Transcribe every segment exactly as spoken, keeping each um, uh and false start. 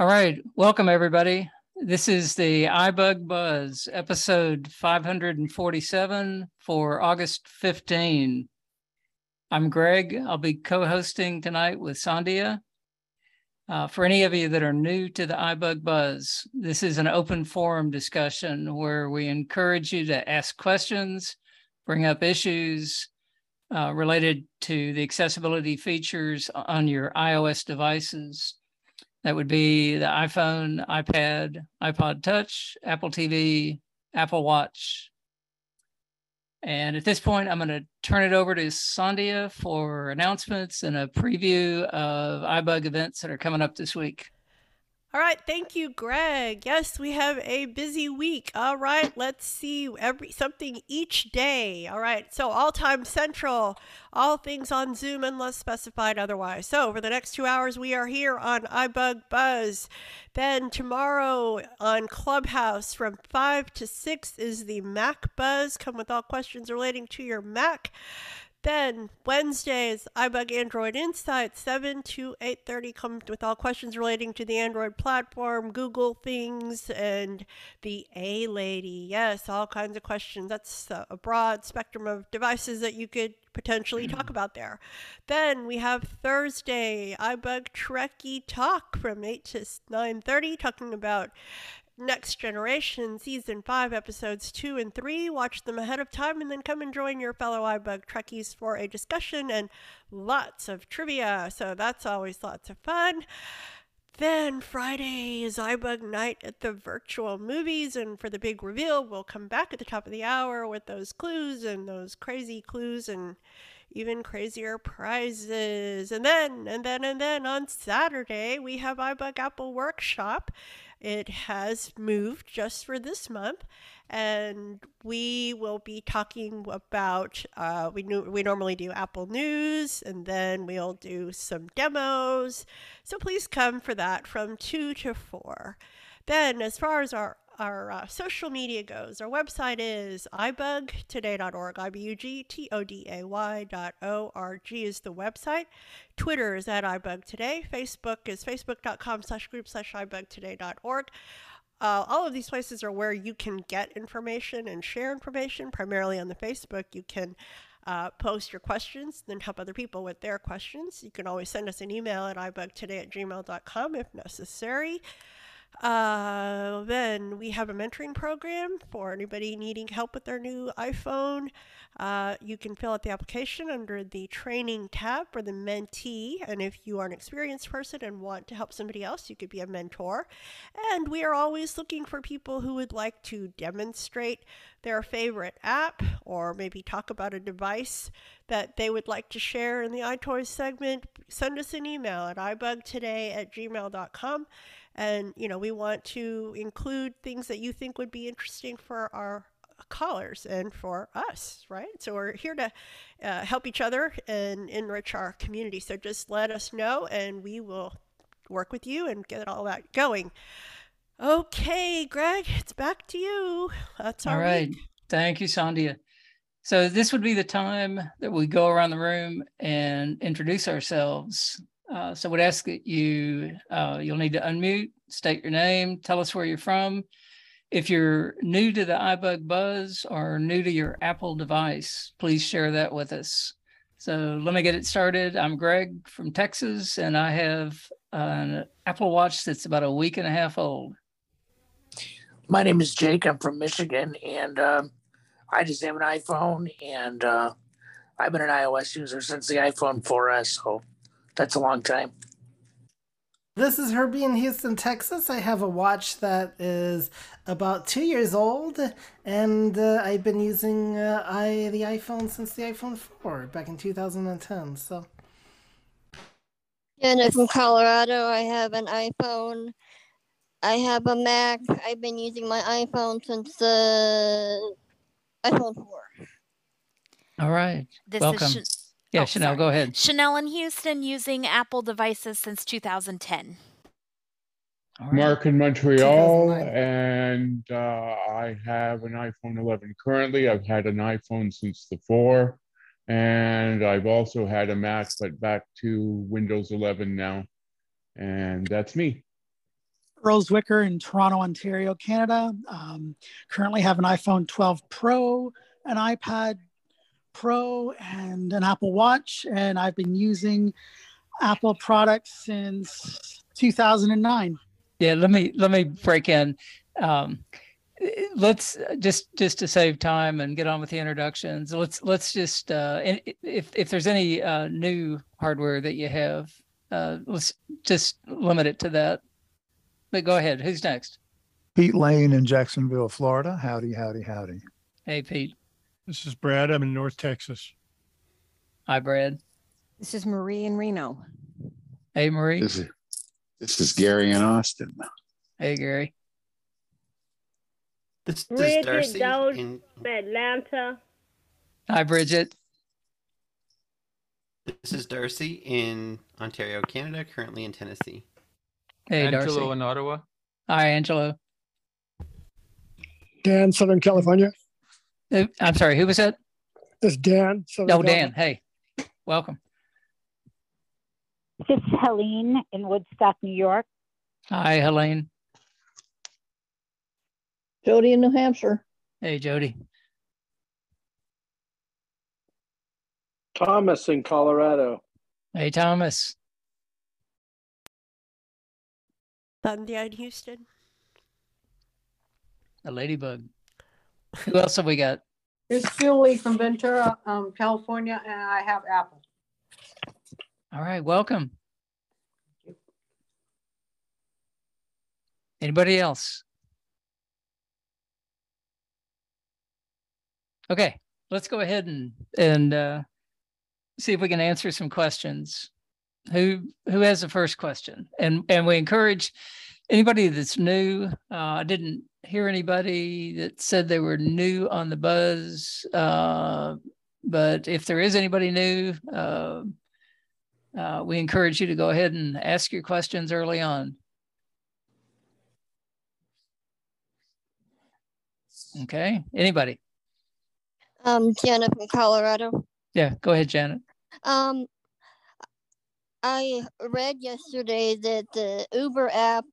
All right, welcome everybody. This is the iBug Buzz, episode five hundred forty-seven for August fifteenth. I'm Greg. I'll be co-hosting tonight with Sandhya. Uh, for any of you that are new to the iBug Buzz, this is an open forum discussion where we encourage you to ask questions, bring up issues uh, related to the accessibility features on your iOS devices. That would be the iPhone, iPad, iPod Touch, Apple T V, Apple Watch. And at this point, I'm going to turn it over to Sandhya for announcements and a preview of iBug events that are coming up this week. All right. Thank you, Greg. Yes, we have a busy week. All right. Let's see every something each day. All right. So all time central, all things on Zoom unless specified otherwise. So over the next two hours, we are here on iBug Buzz. Then tomorrow on Clubhouse from five to six is the Mac Buzz. Come with all questions relating to your Mac. Then Wednesdays, iBug Android Insights, seven to eight thirty, come with all questions relating to the Android platform, Google things, and the A-Lady. Yes, all kinds of questions. That's a broad spectrum of devices that you could potentially talk about there. Then we have Thursday, iBug Trekkie Talk from eight to nine thirty, talking about Next Generation, Season five, Episodes two and three. Watch them ahead of time and then come and join your fellow iBug Trekkies for a discussion and lots of trivia. So that's always lots of fun. Then Friday is iBug Night at the Virtual Movies, and for the big reveal, we'll come back at the top of the hour with those clues and those crazy clues and even crazier prizes. And then, and then, and then on Saturday, we have iBug Apple Workshop. It has moved just for this month, and we will be talking about, uh, we, knew, we normally do Apple News, and then we'll do some demos. So please come for that from two to four. Then as far as our Our uh, social media goes, our website is i bug today dot org, I B U G T O D A Y dot O R G is the website. Twitter is at iBugToday. Facebook is facebook.com slash group slash iBugToday.org. Uh, all of these places are where you can get information and share information. Primarily on the Facebook, you can uh, post your questions, then help other people with their questions. You can always send us an email at iBugToday at gmail dot com if necessary. Uh, then we have a mentoring program for anybody needing help with their new iPhone. Uh, you can fill out the application under the training tab for the mentee. And if you are an experienced person and want to help somebody else, you could be a mentor. And we are always looking for people who would like to demonstrate their favorite app or maybe talk about a device that they would like to share in the iToys segment. Send us an email at ibugtoday at gmail dot com. And, you know, we want to include things that you think would be interesting for our callers and for us, right? So we're here to uh, help each other and enrich our community. So just let us know and we will work with you and get all that going. Okay, Greg, it's back to you. That's all, all right. Week. Thank you, Sandhya. So this would be the time that we go around the room and introduce ourselves. Uh, so I would ask that you, uh, you'll need to unmute, state your name, tell us where you're from. If you're new to the iBug Buzz or new to your Apple device, please share that with us. So let me get it started. I'm Greg from Texas, and I have an Apple Watch that's about a week and a half old. My name is Jake. I'm from Michigan, and uh, I just have an iPhone, and uh, I've been an iOS user since the iPhone four S, so that's a long time. This is Herbie in Houston, Texas. I have a watch that is about two years old, and uh, I've been using uh, I, the iPhone since the iPhone four back in two thousand ten. So, and I'm from Colorado. I have an iPhone. I have a Mac. I've been using my iPhone since the uh, iPhone four. All right. This Welcome. Is sh- Yeah, oh, Chanel, sorry. Go ahead. Chanel in Houston, using Apple devices since two thousand ten. Right. Mark in Montreal, and uh, I have an iPhone eleven currently. I've had an iPhone since the four, and I've also had a Mac, but back to Windows eleven now, and that's me. Earls Wicker in Toronto, Ontario, Canada. Um, currently have an iPhone twelve Pro, an iPad Pro, and an Apple Watch. And I've been using Apple products since two thousand nine. Yeah, let me let me break in. Um, let's just just to save time and get on with the introductions. Let's let's just uh, if if there's any uh, new hardware that you have, uh, let's just limit it to that. But go ahead. Who's next? Pete Lane in Jacksonville, Florida. Howdy, howdy, howdy. Hey, Pete. This is Brad. I'm in North Texas. Hi, Brad. This is Marie in Reno. Hey, Marie. This is, this is Gary in Austin. Hey, Gary. This, this Bridget is Darcy Doe in Atlanta. Hi, Bridget. This is Darcy in Ontario, Canada, currently in Tennessee. Hey, Angelo Darcy. In Ottawa. Hi, Angelo. Dan, Southern California. I'm sorry, who was that? This is Dan. Southern oh, California. Dan. Hey, welcome. This is Helene in Woodstock, New York. Hi, Helene. Jody in New Hampshire. Hey, Jody. Thomas in Colorado. Hey, Thomas. Sandhya in Houston. A ladybug. Who else have we got? It's Julie from Ventura, um, California, and I have Apple. All right, welcome. Anybody else? Okay, let's go ahead and and uh, see if we can answer some questions. Who who has the first question? And and we encourage anybody that's new. Uh, I didn't hear anybody that said they were new on the buzz. Uh, but if there is anybody new, uh, uh, we encourage you to go ahead and ask your questions early on. Okay, anybody? Um, Janet from Colorado. Yeah, go ahead, Janet. Um. I read yesterday that the Uber app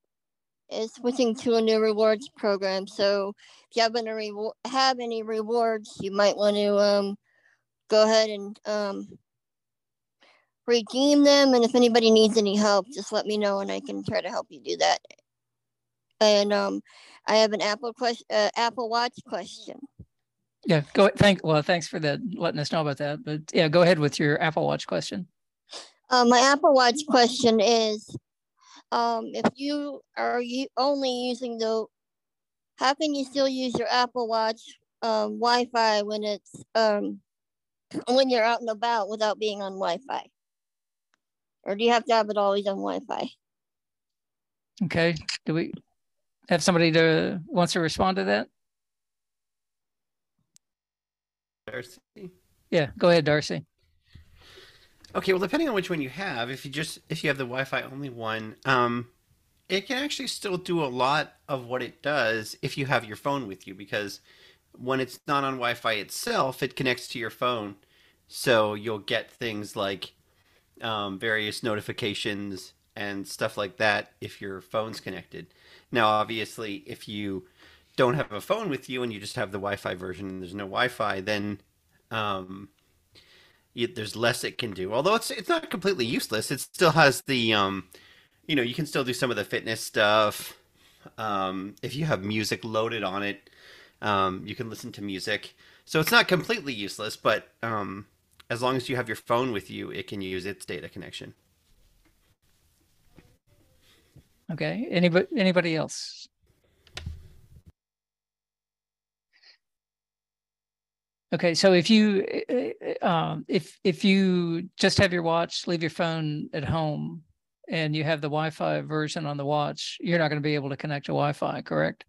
is switching to a new rewards program. So if you have any, rewar have any rewards, you might want to um, go ahead and um, redeem them. And if anybody needs any help, just let me know and I can try to help you do that. And um, I have an Apple question, uh, Apple Watch question. Yeah, go. Thank. Well, thanks for that, letting us know about that. But yeah, go ahead with your Apple Watch question. Uh, my Apple Watch question is, um, if you are you only using the, how can you still use your Apple Watch um, Wi-Fi when it's um, when you're out and about without being on Wi-Fi, or do you have to have it always on Wi-Fi? Okay, do we have somebody to wants to respond to that? Darcy. Yeah, go ahead, Darcy. Okay, well, depending on which one you have, if you just if you have the Wi-Fi only one, um, it can actually still do a lot of what it does if you have your phone with you, because when it's not on Wi-Fi itself, it connects to your phone, so you'll get things like um, various notifications and stuff like that if your phone's connected. Now, obviously, if you don't have a phone with you and you just have the Wi-Fi version and there's no Wi-Fi, then um, there's less it can do, although it's it's not completely useless. It still has the, um, you know, you can still do some of the fitness stuff. Um, if you have music loaded on it, um, you can listen to music. So it's not completely useless, but um, as long as you have your phone with you, it can use its data connection. Okay, anybody, anybody else? Okay, so if you uh, if if you just have your watch, leave your phone at home, and you have the Wi-Fi version on the watch, you're not going to be able to connect to Wi-Fi, correct?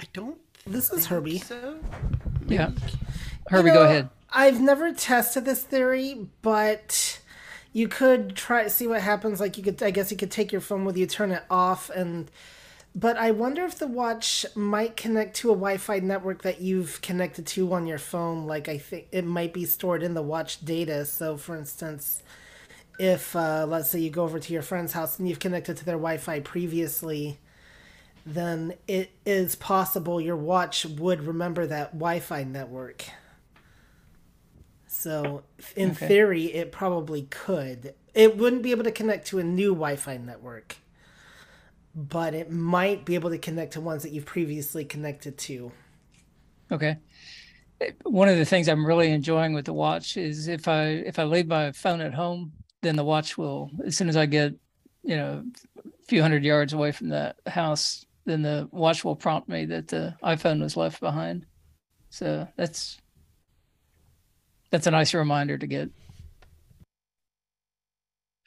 I don't. This is Herbie. So. Yeah, Herbie, you know, go ahead. I've never tested this theory, but you could try see what happens. Like you could, I guess you could take your phone with you, turn it off, and. But I wonder if the watch might connect to a Wi-Fi network that you've connected to on your phone. Like I think it might be stored in the watch data. So for instance, if, uh, let's say, you go over to your friend's house and you've connected to their Wi-Fi previously, then it is possible your watch would remember that Wi-Fi network. So, in okay. theory, it probably could. It wouldn't be able to connect to a new Wi-Fi network, but it might be able to connect to ones that you've previously connected to. Okay. One of the things I'm really enjoying with the watch is if I if I leave my phone at home, then the watch will, as soon as I get, you know, a few hundred yards away from the house, then the watch will prompt me that the iPhone was left behind. So that's that's a nice reminder to get.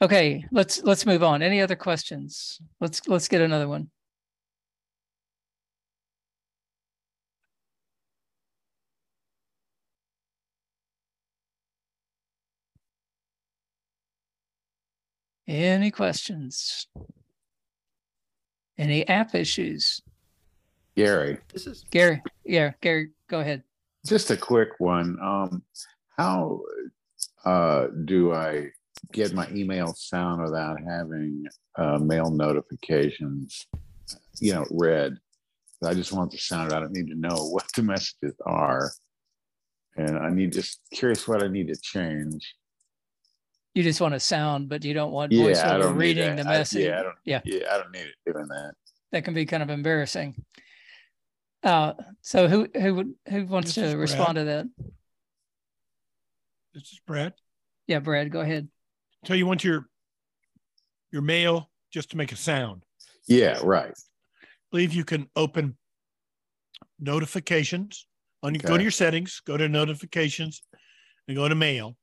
Okay, let's let's move on. Any other questions? Let's let's get another one. Any questions? Any app issues? Gary. This is Gary. Yeah, Gary, go ahead. Just a quick one. Um, how uh, do I get my email sound without having uh, mail notifications, you know, read? I just want the sound. I don't need to know what the messages are. And I need just curious what I need to change. You just want a sound, but you don't want voice yeah, over reading the message. I, yeah, I don't, yeah. yeah, I don't need it doing that. That can be kind of embarrassing. Uh, so who who who wants this to respond Brad. to that? This is Brad. Yeah, Brad, go ahead. So you want your your mail just to make a sound. Yeah, right. I believe you can open notifications. On okay. Go to your settings, go to notifications, and go to mail.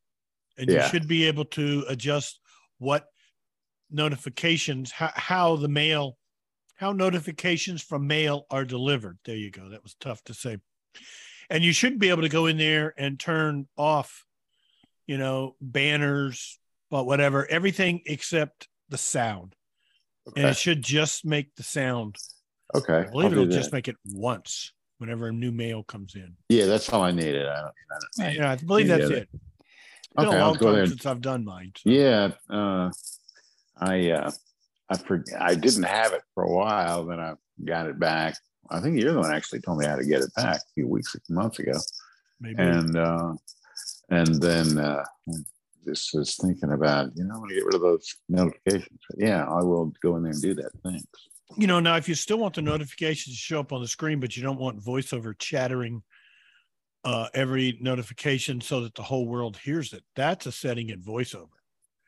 And yeah. you should be able to adjust what notifications, how, how the mail, how notifications from mail are delivered. There you go. That was tough to say. And you should be able to go in there and turn off, you know, banners, but whatever, everything except the sound. Okay. And it should just make the sound. Okay. I believe it'll just make it once whenever a new mail comes in. Yeah, that's all I needed. I don't, I don't need yeah, I believe that's it. it. It's been okay, a long time since I've done mine. So. Yeah, uh, I uh, I I didn't have it for a while. Then I got it back. I think you're the one actually told me how to get it back a few weeks, months ago. Maybe. And uh, and then uh, just was thinking about, you know, I want to get rid of those notifications. But yeah, I will go in there and do that. Thanks. You know, now if you still want the notifications to show up on the screen, but you don't want voiceover chattering. Uh, every notification so that the whole world hears it. That's a setting in VoiceOver.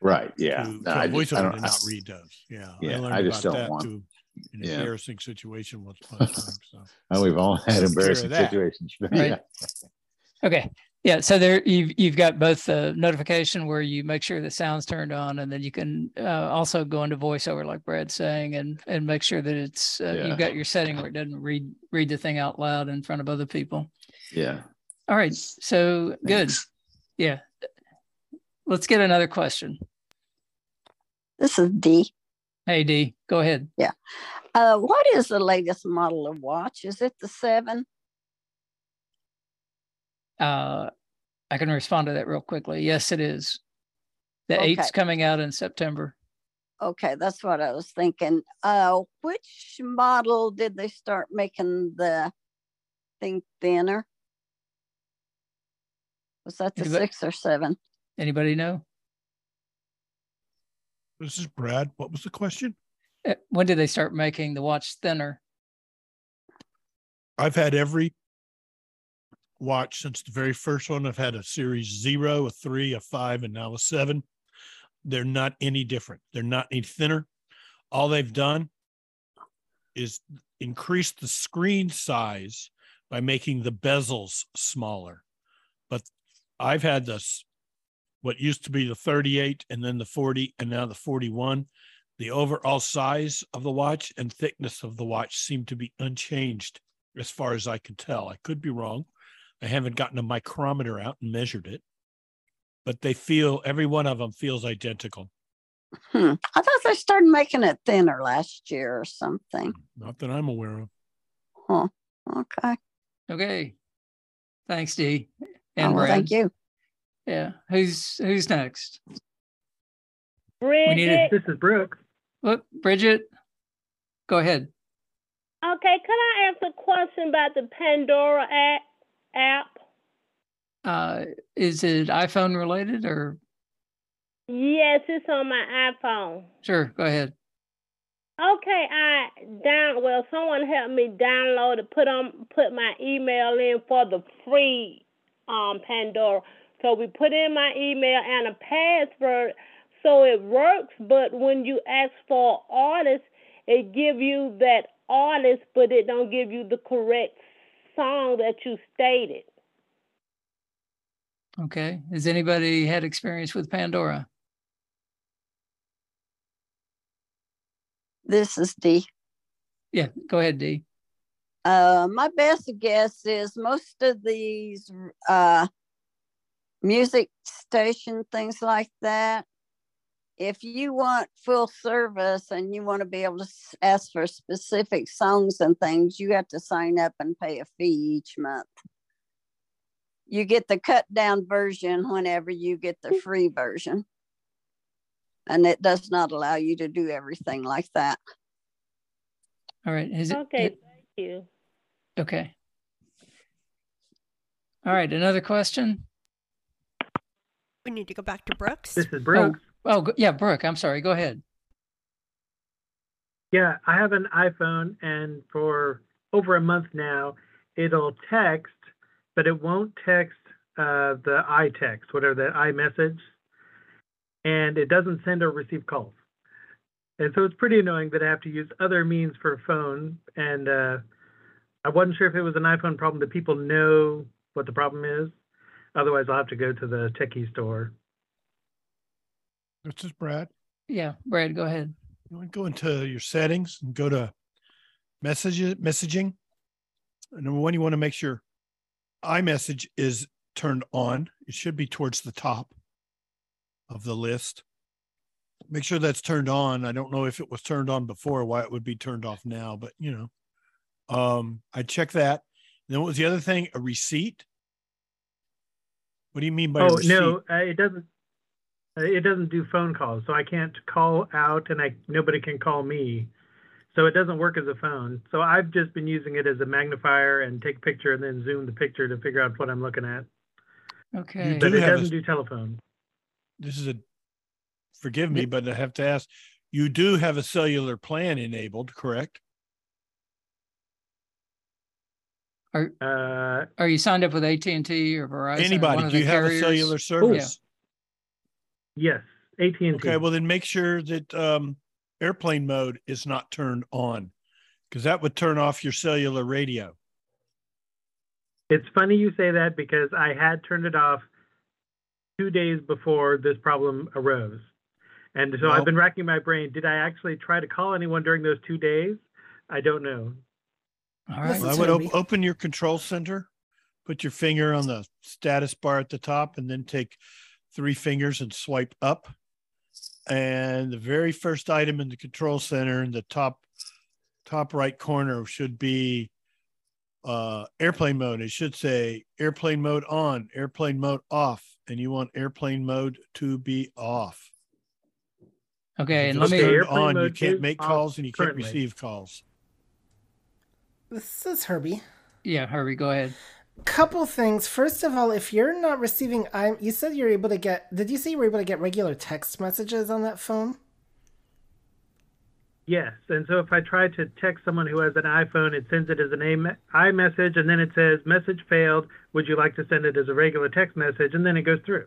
Right, yeah. To, no, to I VoiceOver just, I did not I, read those. Yeah, yeah I learned I just about don't that want, through an yeah. embarrassing situation once upon a time. So. Oh, we've all had embarrassing situations. Right? Yeah. Okay, yeah, so there you've, you've got both the notification where you make sure the sound's turned on, and then you can uh, also go into VoiceOver like Brad's saying and, and make sure that it's uh, yeah. you've got your setting where it doesn't read, read the thing out loud in front of other people. Yeah. All right, so good. Yeah. Let's get another question. This is Dee. Hey, Dee, go ahead. Yeah. Uh, what is the latest model of watch? Is it the seven? Uh, I can respond to that real quickly. Yes, it is. The okay. eight's coming out in September. Okay, that's what I was thinking. Uh, which model did they start making the thing thinner? Was that the anybody, six or seven? Anybody know? This is Brad. What was the question? When did they start making the watch thinner? I've had every watch since the very first one. I've had a series zero, a three, a five, and now a seven. They're not any different. They're not any thinner. All they've done is increase the screen size by making the bezels smaller. But I've had this, what used to be the thirty-eight and then the forty and now the forty-one. The overall size of the watch and thickness of the watch seem to be unchanged as far as I can tell. I could be wrong. I haven't gotten a micrometer out and measured it, but they feel, every one of them feels identical. Hmm. I thought they started making it thinner last year or something. Not that I'm aware of. Huh. Okay. Okay. Thanks, Dee. And oh, well, thank you. Yeah. Who's who's next? Bridget. We needed, this is Brooke. Look, Bridget, go ahead. Okay, can I ask a question about the Pandora app? app? Uh, is it iPhone related or? Yes, it's on my iPhone. Sure, go ahead. Okay, I down. Well, someone helped me download it, put on, put my email in for the free um, Pandora. So we put in my email and a password, so it works. But when you ask for artist, it give you that artist, but it don't give you the correct song that you stated. Okay. Has anybody had experience with Pandora? This is Dee. Yeah, go ahead, Dee. Uh, my best guess is most of these uh, music station things like that, if you want full service and you want to be able to ask for specific songs and things, you have to sign up and pay a fee each month. You get the cut down version whenever you get the free version. And it does not allow you to do everything like that. All right. Is it, okay, it, thank you. Okay. All right, another question? We need to go back to Brooks. This is Brooks. Oh, oh yeah, Brooke, I'm sorry. Go ahead. Yeah, I have an iPhone, and for over a month now, it'll text, but it won't text uh, the iText, whatever that iMessage. And it doesn't send or receive calls. And so it's pretty annoying that I have to use other means for a phone. And uh, I wasn't sure if it was an iPhone problem that people know what the problem is. Otherwise, I'll have to go to the techie store. This is Brad. Yeah, Brad, go ahead. You want to go into your settings and go to messages, messaging. Number one, you want to make sure iMessage is turned on. It should be towards the top of the list. Make sure that's turned on. I don't know if it was turned on before, why it would be turned off now, but you know, um, I check that. And then what was the other thing? A receipt. What do you mean by oh, a receipt? Oh no, uh, it doesn't. Uh, it doesn't do phone calls, so I can't call out, and I nobody can call me, so it doesn't work as a phone. So I've just been using it as a magnifier and take a picture and then zoom the picture to figure out what I'm looking at. Okay, but it doesn't do telephone. This is a, forgive me, but I have to ask, you do have a cellular plan enabled, correct? Are, uh, are you signed up with A T and T or Verizon? Anybody, or do you carriers? Have a cellular service? Yeah. Yes, A T and T. Okay, well then make sure that um, airplane mode is not turned on, because that would turn off your cellular radio. It's funny you say that, because I had turned it off two days before this problem arose. And so well, I've been racking my brain. Did I actually try to call anyone during those two days? I don't know. All right. Well, I would op open your control center, put your finger on the status bar at the top, and then take three fingers and swipe up. And the very first item in the control center in the top, top right corner should be Uh, airplane mode. It should say airplane mode on, airplane mode off, and you want airplane mode to be off. Okay, and let me turn on. You can't make calls and you can't receive calls. This is Herbie. Yeah, Herbie, go ahead. Couple things. First of all, if you're not receiving, I'm. You said you're able to get. Did you say you were able to get regular text messages on that phone? Yes, and so if I try to text someone who has an iPhone, it sends it as an iMessage, and then it says, message failed, would you like to send it as a regular text message, and then it goes through.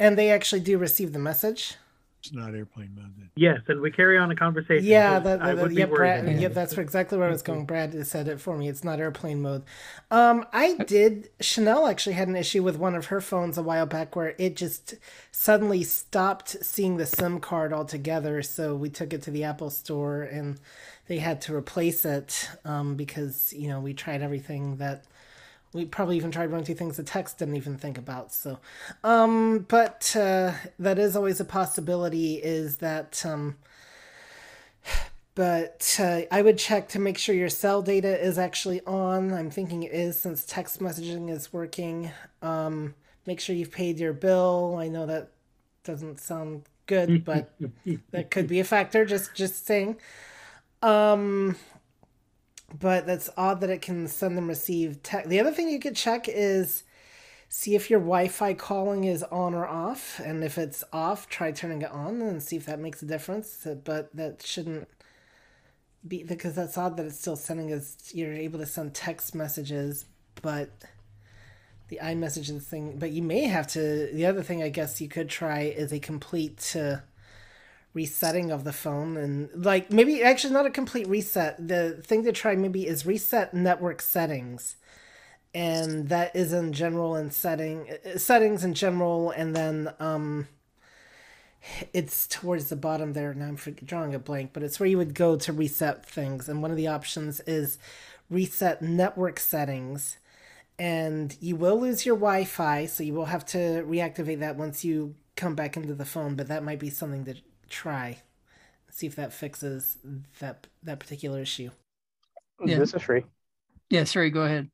And they actually do receive the message? It's not airplane mode. Then. Yes, and we carry on a conversation. Yeah, that, that, that, yeah, Brad, yeah, that's exactly where I was going. Brad said it for me. It's not airplane mode. Um, I did, Chanel actually had an issue with one of her phones a while back where it just suddenly stopped seeing the SIM card altogether. So we took it to the Apple store and they had to replace it um, because, you know, we tried everything that we probably even tried one or two things the text didn't even think about. So, um, but uh, that is always a possibility is that, um, but uh, I would check to make sure your cell data is actually on. I'm thinking it is since text messaging is working. Um, make sure you've paid your bill. I know that doesn't sound good, but that could be a factor, just just saying. Um, but that's odd that it can send and receive text. The other thing you could check is see if your Wi-Fi calling is on or off, and if it's off, try turning it on and see if that makes a difference. But that shouldn't be, because that's odd that it's still sending us, you're able to send text messages, but the iMessage thing, but you may have to, the other thing I guess you could try is a complete uh, resetting of the phone, and like maybe actually not a complete reset. The thing to try maybe is reset network settings. And that is in general and setting settings in general. And then um, it's towards the bottom there. Now I'm drawing a blank, but it's where you would go to reset things. And one of the options is reset network settings. And you will lose your Wi-Fi, so you will have to reactivate that once you come back into the phone. But that might be something to try. See if that fixes that that particular issue. Yeah. This is Sri. Yeah, Sri, go ahead.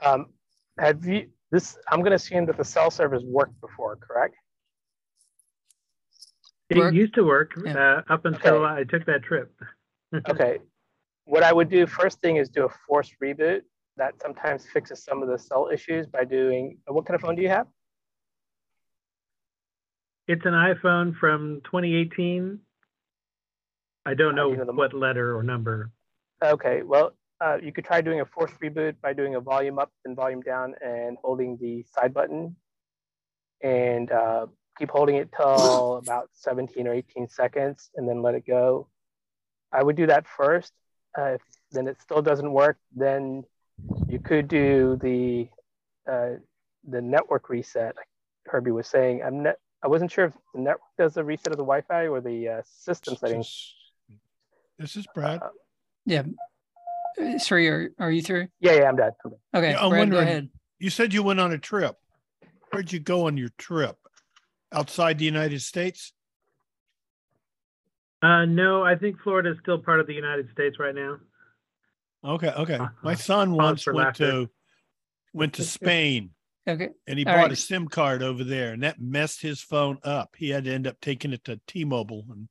Um, have you, this, I'm going to assume that the cell service worked before, correct? It used to work yeah. uh, up until okay. I took that trip. Okay. What I would do first thing is do a forced reboot. That sometimes fixes some of the cell issues by doing, what kind of phone do you have? It's an iPhone from twenty eighteen. I don't know what letter or number. Okay, well, Uh, you could try doing a forced reboot by doing a volume up and volume down and holding the side button, and uh, keep holding it till about seventeen or eighteen seconds and then let it go. I would do that first. Uh, if then it still doesn't work, then you could do the uh, the network reset, like Herbie was saying. I'm not, I wasn't sure if the network does the reset of the Wi-Fi or the uh, system settings. This is Brad. Uh, yeah. Sorry, are, are you through? Yeah, yeah, I'm done. Okay, yeah, I'm Brad, go ahead. You said you went on a trip. Where'd you go on your trip? Outside the United States? Uh, no, I think Florida is still part of the United States right now. Okay, okay. My son once went laughter. to went to Spain. Okay, and he All bought right. a SIM card over there, and that messed his phone up. He had to end up taking it to T-Mobile, and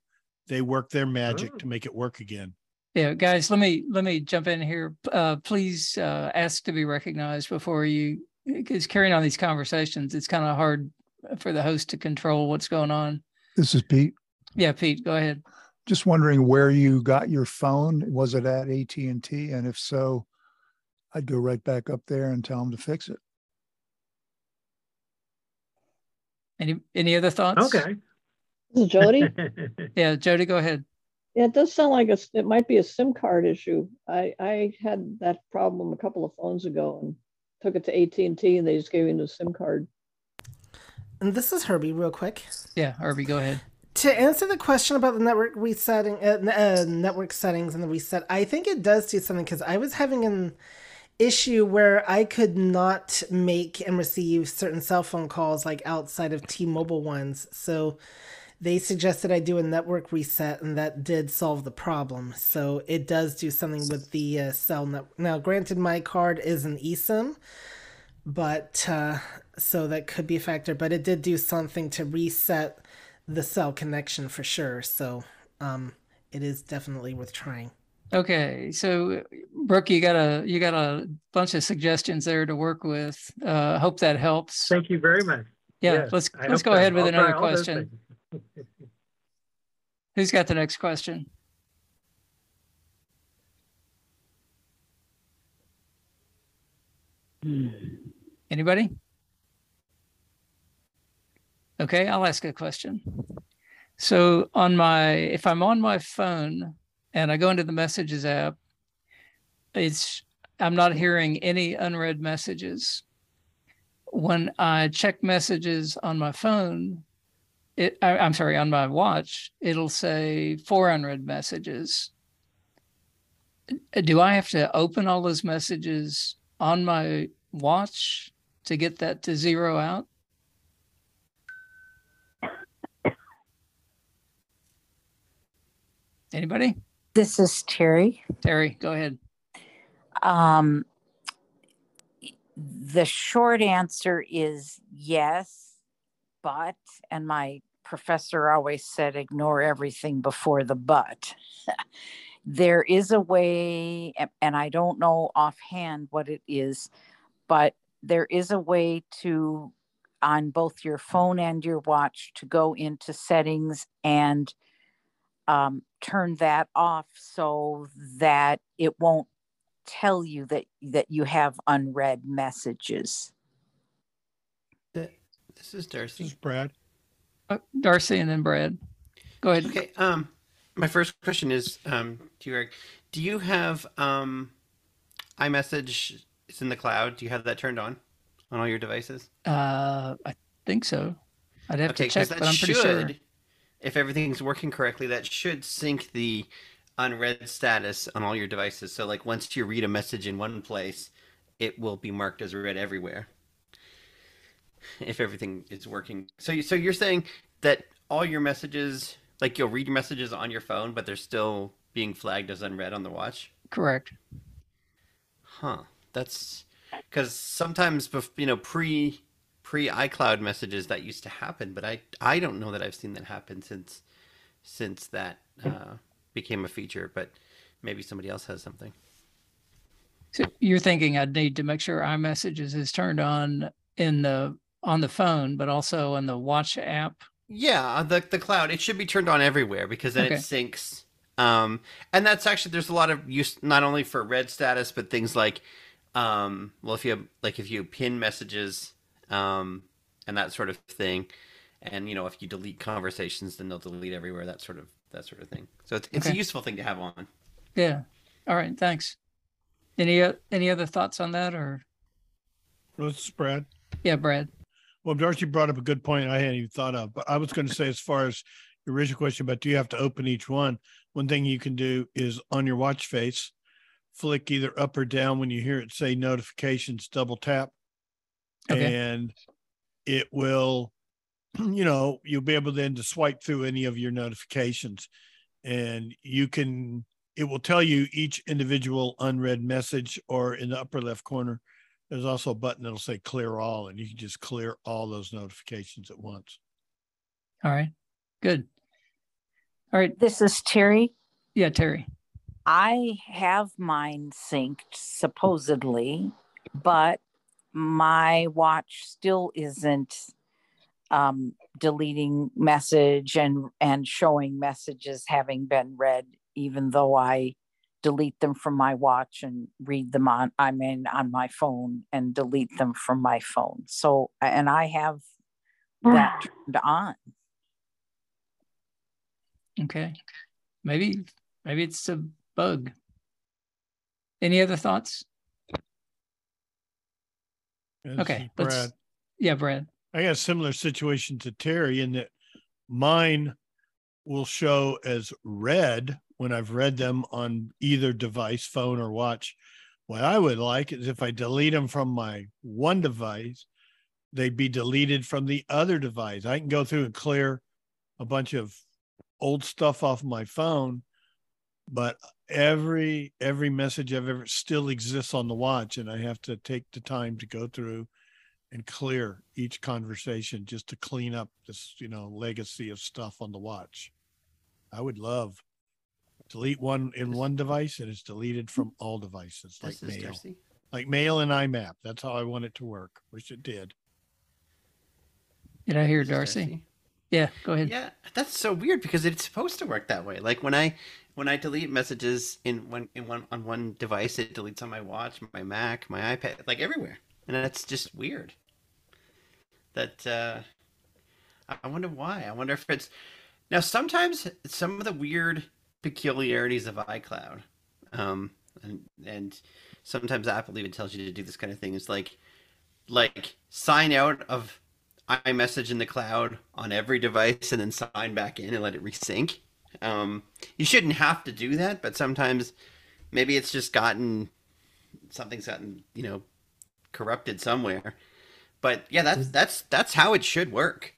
they worked their magic oh. to make it work again. Yeah, guys, let me let me jump in here. Uh, please uh, ask to be recognized before you, because carrying on these conversations, it's kind of hard for the host to control what's going on. This is Pete. Yeah, Pete, go ahead. Just wondering where you got your phone. Was it at A T and T? And if so, I'd go right back up there and tell them to fix it. Any any other thoughts? Okay. This is Jody. Yeah, Jody, go ahead. Yeah, it does sound like a, it might be a SIM card issue. I, I had that problem a couple of phones ago and took it to A T and T and they just gave me the SIM card. And this is Herbie real quick. Yeah, Herbie, go ahead. To answer the question about the network resetting, uh, uh, network settings and the reset, I think it does do something, because I was having an issue where I could not make and receive certain cell phone calls like outside of T-Mobile ones. So they suggested I do a network reset, and that did solve the problem. So it does do something with the uh, cell network. Now, granted, my card is an eSIM, but uh, so that could be a factor. But it did do something to reset the cell connection for sure. So um, it is definitely worth trying. Okay, so Brooke, you got a you got a bunch of suggestions there to work with. Uh, hope that helps. Thank you very much. Yeah, yes, let's I let's go ahead with I'll another question. Who's got the next question? Anybody? Okay, I'll ask a question. So on my, if I'm on my phone and I go into the messages app, it's, I'm not hearing any unread messages. When I check messages on my phone, It, I, I'm sorry, on my watch, it'll say four unread messages. Do I have to open all those messages on my watch to get that to zero out? Anybody? This is Terry. Terry, go ahead. Um, the short answer is yes, but, and my professor always said, ignore everything before the but. There is a way, and I don't know offhand what it is, but there is a way to, on both your phone and your watch, to go into settings and um, turn that off so that it won't tell you that, that you have unread messages. This is Darcy. This is Brad. Oh, Darcy and then Brad. Go ahead. Okay. Um, my first question is um, to you, Greg. Do you have um, iMessage is in the cloud? Do you have that turned on on all your devices? Uh, I think so. I'd have okay, to check, that but I'm should, pretty sure. If everything's working correctly, that should sync the unread status on all your devices. So like once you read a message in one place, it will be marked as read everywhere. If everything is working. So, you, so you're saying that all your messages, like you'll read your messages on your phone, but they're still being flagged as unread on the watch? Correct. Huh. That's because sometimes, you know, pre, pre iCloud messages that used to happen, but I, I don't know that I've seen that happen since, since that uh, became a feature, but maybe somebody else has something. So you're thinking I'd need to make sure iMessages is turned on in the, on the phone, but also on the watch app? Yeah, the the cloud. It should be turned on everywhere because then okay. it syncs. Um, and that's actually, there's a lot of use, not only for read status, but things like, um, well, if you have, like if you pin messages um, and that sort of thing. And, you know, if you delete conversations, then they'll delete everywhere, that sort of, that sort of thing. So it's, it's okay. a useful thing to have on. Yeah. All right. Thanks. Any, any other thoughts on that or? Well, this is Brad. Yeah, Brad. Well, Darcy brought up a good point I hadn't even thought of, but I was going to say, as far as your original question, but do you have to open each one? One thing you can do is on your watch face, flick either up or down when you hear it say notifications, double tap, okay. and it will, you know, you'll be able then to swipe through any of your notifications, and you can, it will tell you each individual unread message, or in the upper left corner, there's also a button that'll say clear all, and you can just clear all those notifications at once. All right, good. All right. This is Terry. Yeah, Terry. I have mine synced supposedly, but my watch still isn't um, deleting message and, and showing messages having been read, even though I delete them from my watch and read them on, I mean, on my phone and delete them from my phone. So, and I have that turned on. Okay. Maybe, maybe it's a bug. Any other thoughts? That's okay. Brad. Let's, yeah, Brad. I got a similar situation to Terry in that mine will show as read when I've read them on either device, phone or watch. What I would like is if I delete them from my one device, they'd be deleted from the other device. I can go through and clear a bunch of old stuff off my phone, but every every message I've ever still exists on the watch, and I have to take the time to go through and clear each conversation just to clean up this, you know, legacy of stuff on the watch. I would love delete one in one device and it's deleted from all devices, like mail, Darcy. like mail and I map. That's how I want it to work. Wish it did. Did I hear Darcy? Darcy? Yeah, go ahead. Yeah, that's so weird because it's supposed to work that way. Like when I when I delete messages in one in one on one device, it deletes on my watch, my Mac, my iPad, like everywhere, and that's just weird. That uh, I wonder why. I wonder if it's now. Sometimes some of the weird peculiarities of iCloud, um, and and sometimes Apple even tells you to do this kind of thing. It's like, like sign out of iMessage in the cloud on every device, and then sign back in and let it resync. Um, you shouldn't have to do that, but sometimes maybe it's just gotten something's gotten you know corrupted somewhere. But yeah, that's that's that's how it should work.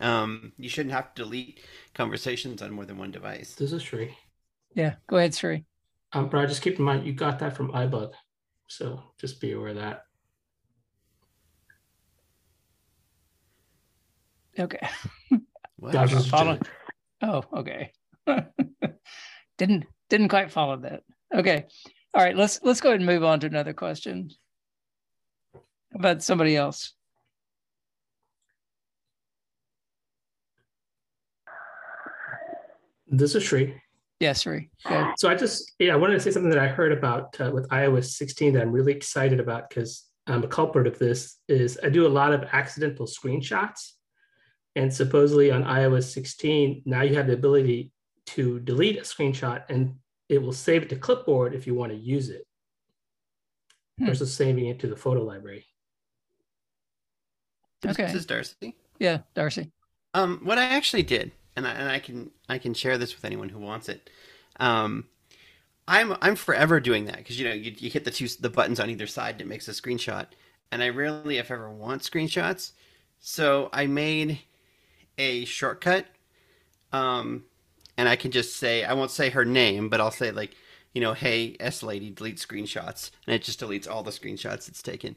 Um, you shouldn't have to delete conversations on more than one device. This is Sri. Yeah, go ahead, Sri. Um, Brad, just keep in mind, you got that from iBug. So just be aware of that. Okay. Wow. I was following. Oh, okay. didn't didn't quite follow that. Okay. All right, let's let's go ahead and move on to another question about somebody else. This is Sri. Yes, Sri. Okay. So I just, yeah, I wanted to say something that I heard about uh, with i O S sixteen that I'm really excited about, because I'm a culprit of this, is I do a lot of accidental screenshots. And supposedly on i O S sixteen, now you have the ability to delete a screenshot and it will save it to clipboard if you want to use it, hmm. versus saving it to the photo library. Okay. This is Darcy. Yeah, Darcy. Um, what I actually did, and I, and I can I can share this with anyone who wants it. Um, I'm I'm forever doing that, because you know you, you hit the two the buttons on either side and it makes a screenshot, and I rarely if ever want screenshots. So I made a shortcut, um, and I can just say, I won't say her name, but I'll say like, you know, hey S lady, delete screenshots, and it just deletes all the screenshots it's taken.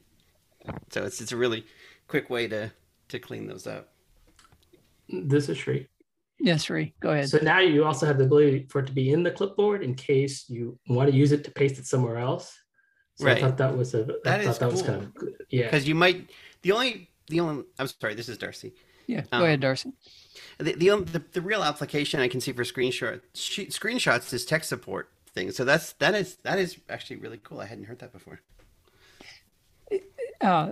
So it's it's a really quick way to to clean those up. This is Sri. Yes, Ree, go ahead. So now you also have the ability for it to be in the clipboard in case you want to use it to paste it somewhere else. So right. I thought that was a that I thought that cool. was kind of good. Yeah. Because you might the only the only I'm sorry, this is Darcy. Yeah, go um, ahead, Darcy. The, the the the real application I can see for screenshot screenshots is tech support thing. So that's that is that is actually really cool. I hadn't heard that before. Uh,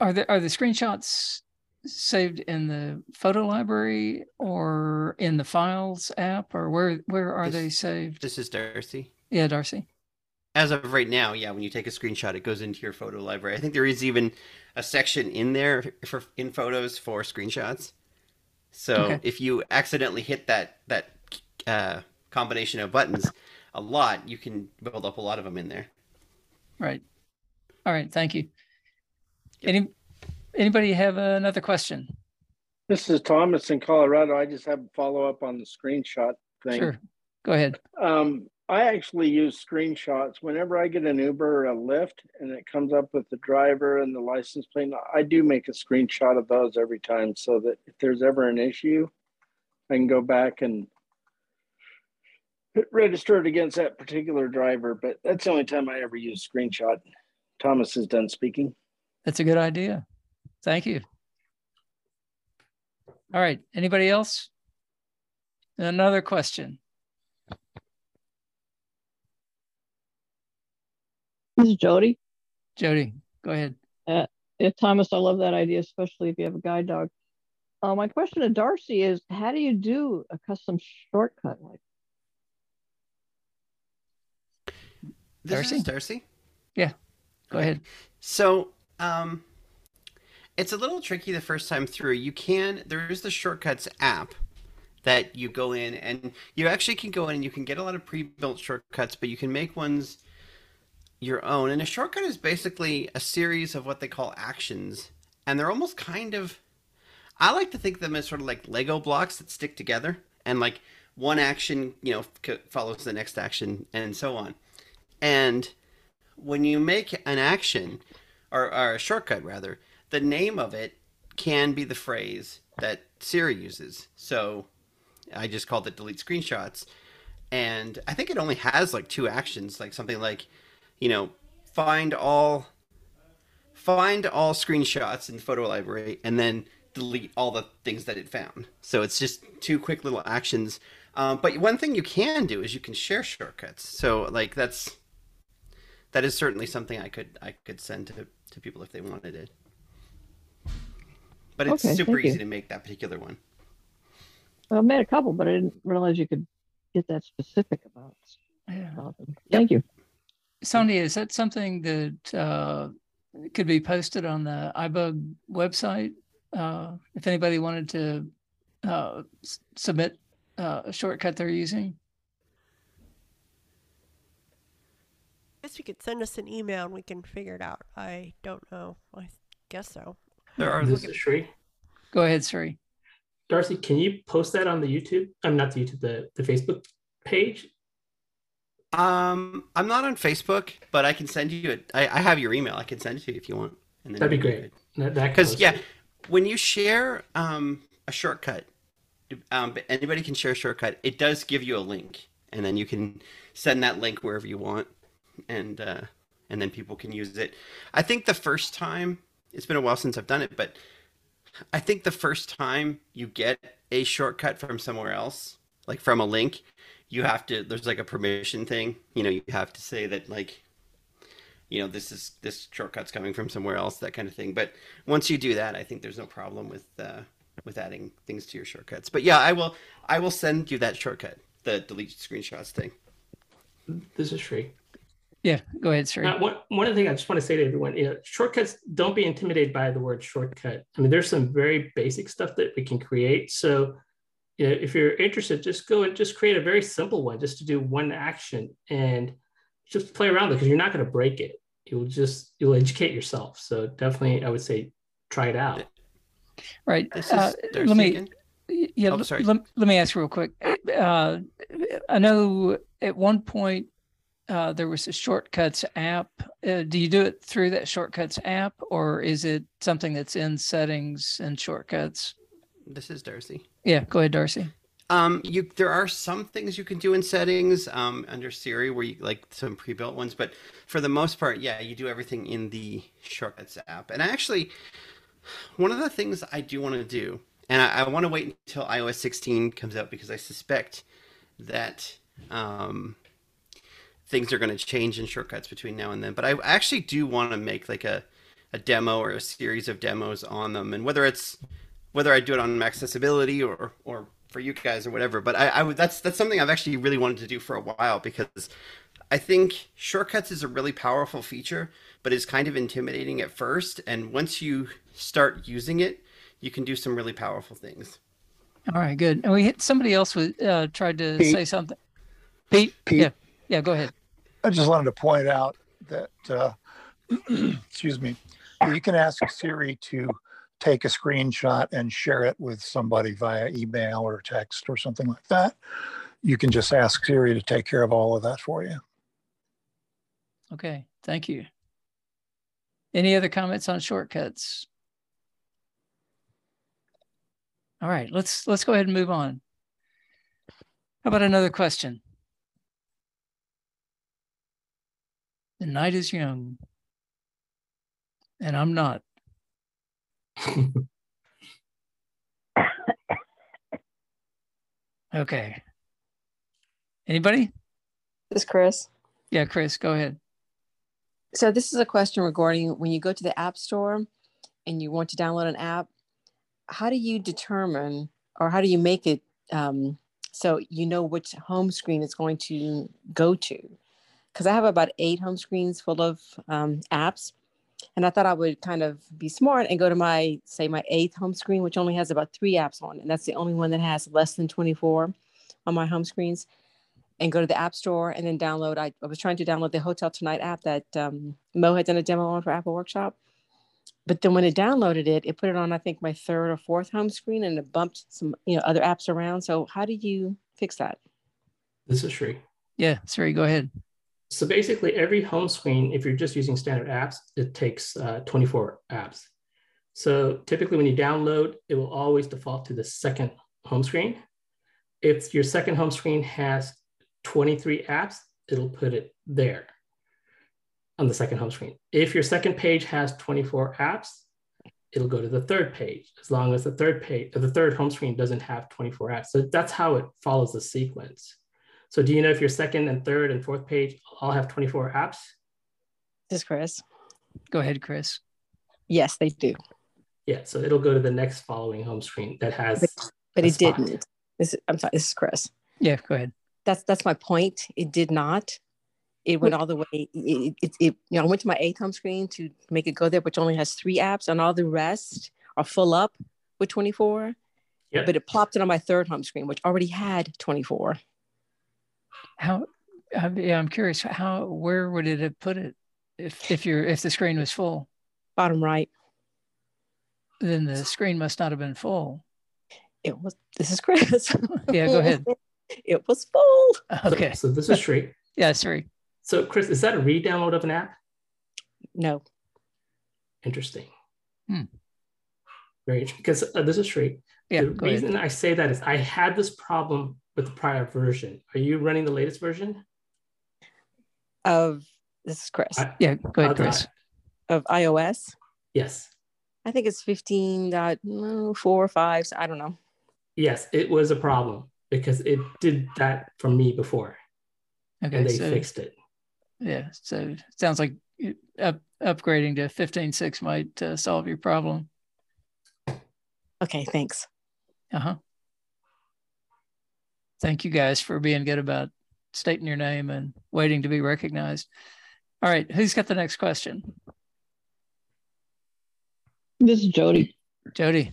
are the are the screenshots saved in the photo library or in the files app, or where where are this, they saved? This is Darcy. Yeah, Darcy. As of right now, yeah, when you take a screenshot, it goes into your photo library. I think there is even a section in there for in photos for screenshots. So okay. if you accidentally hit that that uh, combination of buttons a lot, you can build up a lot of them in there. Right. All right. Thank you. Yep. Any. Anybody have another question? This is Thomas in Colorado. I just have a follow-up on the screenshot thing. Sure, go ahead. Um, I actually use screenshots. Whenever I get an Uber or a Lyft and it comes up with the driver and the license plate, I do make a screenshot of those every time, so that if there's ever an issue, I can go back and register it against that particular driver. But that's the only time I ever use screenshot. Thomas is done speaking. That's a good idea. Thank you. All right, anybody else? Another question. This is Jody. Jody, go ahead. Uh, Thomas, I love that idea, especially if you have a guide dog. Uh, my question to Darcy is, how do you do a custom shortcut like this? Darcy? Is Darcy? Yeah, go okay. ahead. So, um, it's a little tricky the first time through. You can, there is the Shortcuts app that you go in, and you actually can go in and you can get a lot of pre-built shortcuts, but you can make ones your own. And a shortcut is basically a series of what they call actions. And they're almost kind of, I like to think of them as sort of like Lego blocks that stick together. And like one action, you know, follows the next action and so on. And when you make an action, or, or a shortcut rather, the name of it can be the phrase that Siri uses. So I just called it delete screenshots. And I think it only has like two actions, like something like, you know, find all, find all screenshots in the photo library, and then delete all the things that it found. So it's just two quick little actions. Um, but one thing you can do is you can share shortcuts. So like that's, that is certainly something I could, I could send to, to people if they wanted it. But it's okay, super easy you. to make that particular one. Well, I made a couple, but I didn't realize you could get that specific about, yeah. about them. Yep. Thank you. Sandhya, is that something that uh, could be posted on the iBug website? Uh, if anybody wanted to uh, submit uh, a shortcut they're using? I guess you could send us an email and we can figure it out. I don't know. I guess so. There are this is Sri. Go ahead, Sri. Darcy, can you post that on the YouTube? I'm not the YouTube, the, the Facebook page. Um, I'm not on Facebook, but I can send you it. I have your email. I can send it to you if you want. And then That'd be great. Because yeah, when you share um a shortcut. Um, but anybody can share a shortcut. It does give you a link, and then you can send that link wherever you want, and uh, and then people can use it. I think the first time, it's been a while since I've done it, but I think the first time you get a shortcut from somewhere else, like from a link, you have to, there's like a permission thing. You know, you have to say that, like, you know, this is, this shortcut's coming from somewhere else, that kind of thing. But once you do that, I think there's no problem with uh, with adding things to your shortcuts. But yeah, I will I will send you that shortcut, the delete screenshots thing. This is Sri. Yeah, go ahead, Sri. Uh, one, one other thing I just want to say to everyone, you know, shortcuts, don't be intimidated by the word shortcut. I mean, there's some very basic stuff that we can create. So, you know, if you're interested, just go and just create a very simple one, just to do one action, and just play around with it, because you're not going to break it. You'll just, you'll educate yourself. So definitely, I would say, try it out. Right. This is uh, let me, again. yeah, oh, sorry. Let, let me ask real quick. Uh, I know at one point, uh, there was a Shortcuts app. Uh, do you do it through that Shortcuts app, or is it something that's in settings and Shortcuts? This is Darcy. Yeah, go ahead, Darcy. Um, you, there are some things you can do in settings um, under Siri, where you like some pre-built ones, but for the most part, yeah, you do everything in the Shortcuts app. And actually, one of the things I do want to do, and I, I want to wait until i O S sixteen comes out, because I suspect that um, things are going to change in Shortcuts between now and then. But I actually do want to make like a, a demo or a series of demos on them, and whether it's whether I do it on accessibility or or for you guys or whatever. But I, I would, that's, that's something I've actually really wanted to do for a while, because I think Shortcuts is a really powerful feature, but it's kind of intimidating at first. And once you start using it, you can do some really powerful things. All right, good. And we hit somebody else with, uh, tried to Pete. say something. Pete? Pete? Yeah. Yeah, go ahead. I just wanted to point out that, uh, excuse me, you can ask Siri to take a screenshot and share it with somebody via email or text or something like that. You can just ask Siri to take care of all of that for you. Okay, thank you. Any other comments on shortcuts? All right, let's let's go ahead and move on. How about another question? The night is young, and I'm not. Okay. Anybody? This is Chris. Yeah, Chris, go ahead. So this is a question regarding when you go to the App Store and you want to download an app, how do you determine, or how do you make it um, so you know which home screen it's going to go to? Because I have about eight home screens full of um, apps, and I thought I would kind of be smart and go to my, say my eighth home screen, which only has about three apps on it, and that's the only one that has less than twenty-four on my home screens, and go to the App Store and then download. I, I was trying to download the Hotel Tonight app that um, Mo had done a demo on for Apple Workshop. But then when it downloaded it, it put it on, I think, my third or fourth home screen, and it bumped some, you know, other apps around. So how do you fix that? This is Sri. Yeah, Sri, go ahead. So basically every home screen, if you're just using standard apps, it takes uh, twenty-four apps. So typically when you download, it will always default to the second home screen. If your second home screen has twenty-three apps, it'll put it there on the second home screen. If your second page has twenty-four apps, it'll go to the third page, as long as the third page, or the third home screen doesn't have twenty-four apps. So that's how it follows the sequence. So do you know if your second and third and fourth page all have twenty-four apps? This is Chris. Go ahead, Chris. Yes, they do. Yeah, so it'll go to the next following home screen that has. But, but it spot. didn't. This is, I'm sorry, this is Chris. Yeah, go ahead. That's that's my point. It did not. It went all the way. It, it, it, it you know, I went to my eighth home screen to make it go there, which only has three apps, and all the rest are full up with twenty-four. Yep. But it plopped it on my third home screen, which already had twenty-four. How? I'm, yeah, I'm curious. How? Where would it have put it if if your if the screen was full? Bottom right. Then the screen must not have been full. It was. This is Chris. Yeah, go ahead. It was full. Okay. So, so this is Sri. Yeah, Sri. So Chris, is that a re-download of an app? No. Interesting. Hmm. Very interesting. Because uh, this is Sri. Yeah, the reason ahead. I say that is I had this problem with the prior version. Are you running the latest version? Of, this is Chris. I, yeah, go ahead, Chris. I, of iOS? Yes. I think it's fifteen point four or five, so I don't know. Yes, it was a problem because it did that for me before. Okay, and they so, fixed it. Yeah, so it sounds like up, upgrading to fifteen point six might uh, solve your problem. Okay, thanks. Uh-huh. Thank you guys for being good about stating your name and waiting to be recognized. All right, who's got the next question? This is Jody. Jody.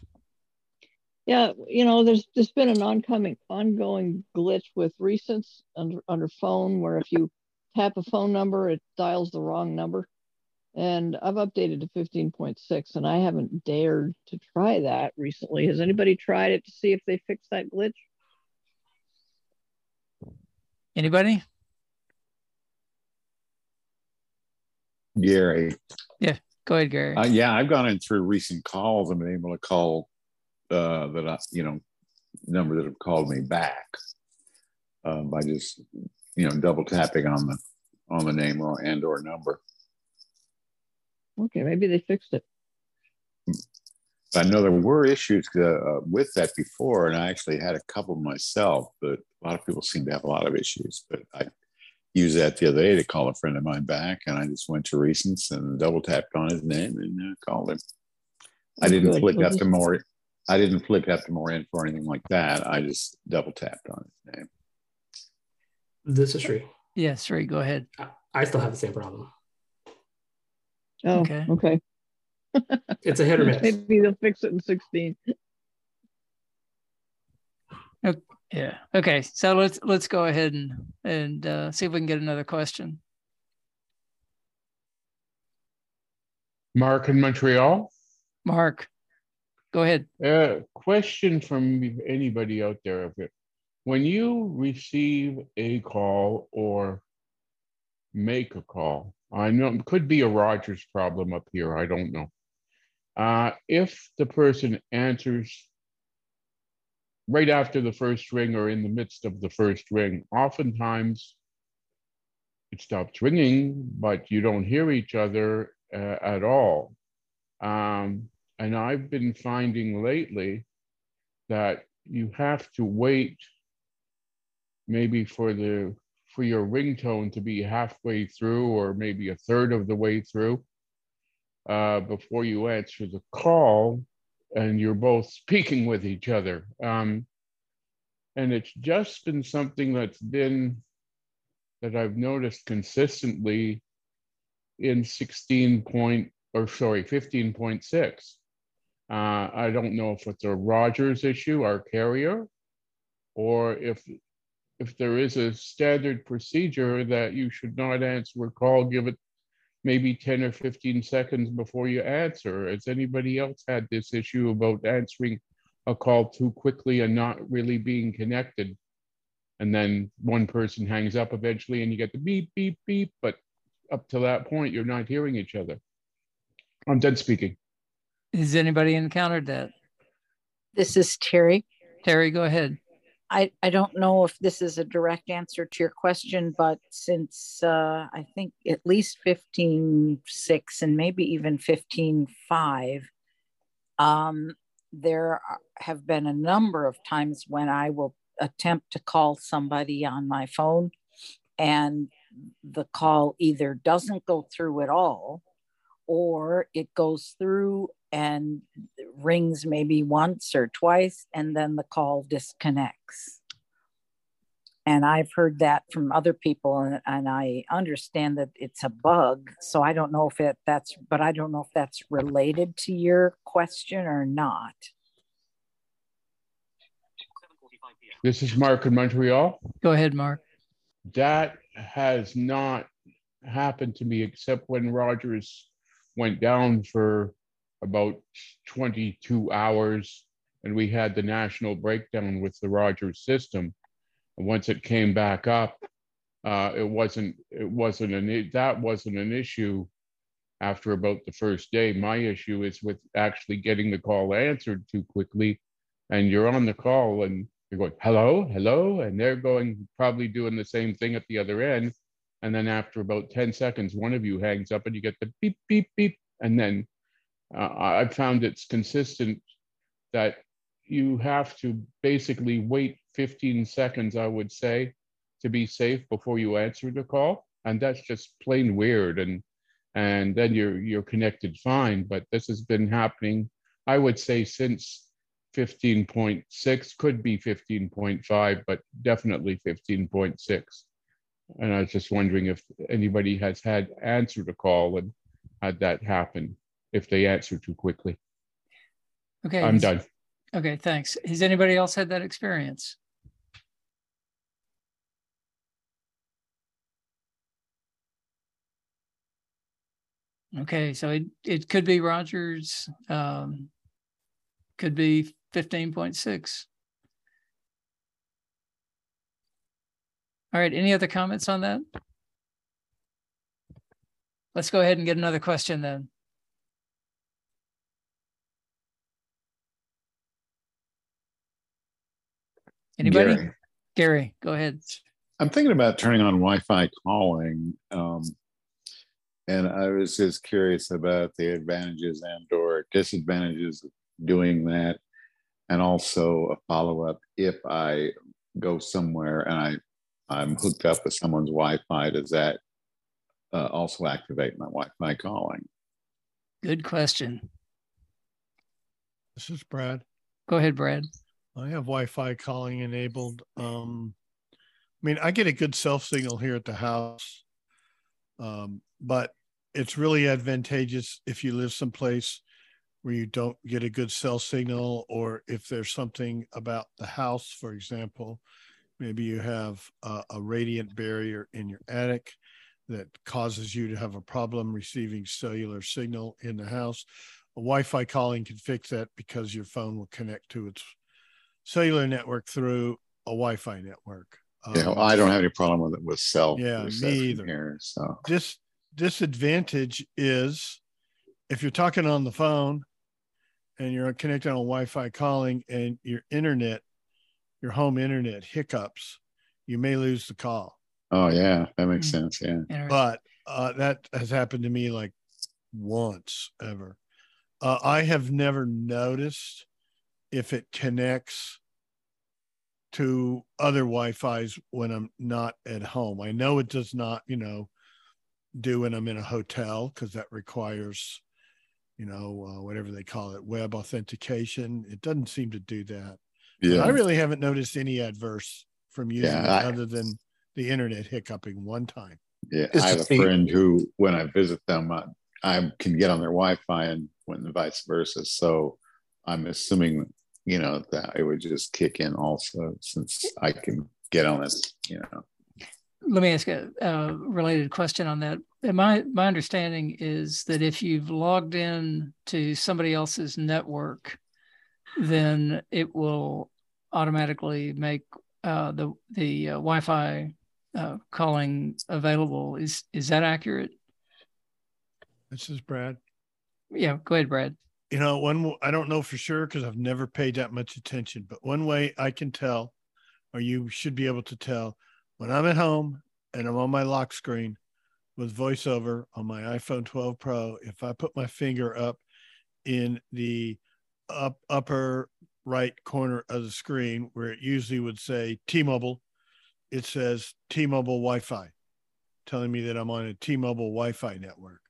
Yeah, you know, there's there's been an oncoming, ongoing glitch with recents under, under phone where if you tap a phone number, it dials the wrong number. And I've updated to fifteen point six, and I haven't dared to try that recently. Has anybody tried it to see if they fixed that glitch? Anybody? Gary. Yeah, go ahead, Gary. Uh, yeah, I've gone in through recent calls and been able to call uh, that, I, you know, number that have called me back uh, by just, you know, double tapping on the on the name or and or number. Okay, maybe they fixed it. I know there were issues uh, with that before, and I actually had a couple myself, but a lot of people seem to have a lot of issues. But I used that the other day to call a friend of mine back, and I just went to Recents and double-tapped on his name and uh, called him. I didn't flip up to more I didn't flip up to more info or anything like that. I just double-tapped on his name. This is Sri. Yeah, Sri, go ahead. I still have the same problem. Oh, okay. Okay. It's a hit or miss. Maybe they'll fix it in sixteen. Okay. Yeah. Okay. So let's let's go ahead and and uh, see if we can get another question. Mark in Montreal. Mark, go ahead. Uh, question from anybody out there of it. When you receive a call or make a call, I know it could be a Rogers problem up here. I don't know. Uh, if the person answers right after the first ring or in the midst of the first ring, oftentimes it stops ringing, but you don't hear each other uh, at all. Um, and I've been finding lately that you have to wait maybe for the for your ringtone to be halfway through or maybe a third of the way through uh, before you answer the call and you're both speaking with each other. Um, and it's just been something that's been, that I've noticed consistently in sixteen point, or sorry, fifteen point six. Uh, I don't know if it's a Rogers issue, our carrier, or if If there is a standard procedure that you should not answer a call, give it maybe ten or fifteen seconds before you answer. Has anybody else had this issue about answering a call too quickly and not really being connected? And then one person hangs up eventually and you get the beep, beep, beep. But up to that point, you're not hearing each other. I'm done speaking. Has anybody encountered that? This is Terry. Terry, go ahead. I, I don't know if this is a direct answer to your question, but since uh, I think at least fifteen point six and maybe even fifteen point five, um, there are, have been a number of times when I will attempt to call somebody on my phone and the call either doesn't go through at all or it goes through and rings maybe once or twice, and then the call disconnects. And I've heard that from other people, and, and I understand that it's a bug. So I don't know if it, that's, but I don't know if that's related to your question or not. This is Mark in Montreal. Go ahead, Mark. That has not happened to me except when Rogers went down for about twenty-two hours, and we had the national breakdown with the Rogers system. And once it came back up, uh, it wasn't it wasn't an that wasn't an issue after about the first day. My issue is with actually getting the call answered too quickly and you're on the call and you're going, hello, hello. And they're going, probably doing the same thing at the other end. And then after about ten seconds, one of you hangs up and you get the beep, beep, beep. And then uh, I've found it's consistent that you have to basically wait fifteen seconds, I would say, to be safe before you answer the call. And that's just plain weird. And and then you're you're connected fine. But this has been happening, I would say, since fifteen point six, could be fifteen point five, but definitely fifteen point six. And I was just wondering if anybody has had answered a call and had that happen, if they answer too quickly. Okay. I'm done. Okay, thanks. Has anybody else had that experience? Okay, so it, it could be Rogers, um, could be fifteen point six. All right, any other comments on that? Let's go ahead and get another question then. Anybody? Gary, Gary go ahead. I'm thinking about turning on Wi-Fi calling. Um, And I was just curious about the advantages and or disadvantages of doing that. And also a follow-up, if I go somewhere and I, I'm hooked up with someone's Wi-Fi, does that uh, also activate my Wi-Fi calling? Good question. This is Brad. Go ahead, Brad. I have Wi-Fi calling enabled. Um, I mean, I get a good cell signal here at the house. Um, but it's really advantageous if you live someplace where you don't get a good cell signal, or if there's something about the house, for example, maybe you have a, a radiant barrier in your attic that causes you to have a problem receiving cellular signal in the house. A Wi-Fi calling can fix that because your phone will connect to its cellular network through a Wi-Fi network. Um, yeah, well, I don't have any problem with it with cell. Yeah, me either. Here, so. This disadvantage is if you're talking on the phone and you're connected on Wi-Fi calling and your internet, your home internet hiccups, you may lose the call. Oh, yeah, that makes mm-hmm. sense. Yeah. yeah right. But uh, that has happened to me like once ever. Uh, I have never noticed if it connects to other Wi-Fi's when I'm not at home. I know it does not, you know, do when I'm in a hotel, because that requires, you know, uh, whatever they call it, web authentication. It doesn't seem to do that. Yeah. But I really haven't noticed any adverse from using yeah, it I, other than the internet hiccuping one time. Yeah, it's I have a thing. friend who, when I visit them, I, I can get on their Wi-Fi and when the vice versa. So I'm assuming, you know, that it would just kick in also, since I can get on it, you know. Let me ask a, a related question on that. My, my understanding is that if you've logged in to somebody else's network, then it will automatically make uh, the, the uh, Wi-Fi uh, calling available. Is, is that accurate? This is Brad. Yeah, go ahead, Brad. You know, one, I don't know for sure because I've never paid that much attention, but one way I can tell, or you should be able to tell, when I'm at home and I'm on my lock screen with VoiceOver on my iPhone twelve Pro, if I put my finger up in the up, upper right corner of the screen where it usually would say T-Mobile, it says T-Mobile Wi-Fi, telling me that I'm on a T-Mobile Wi-Fi network.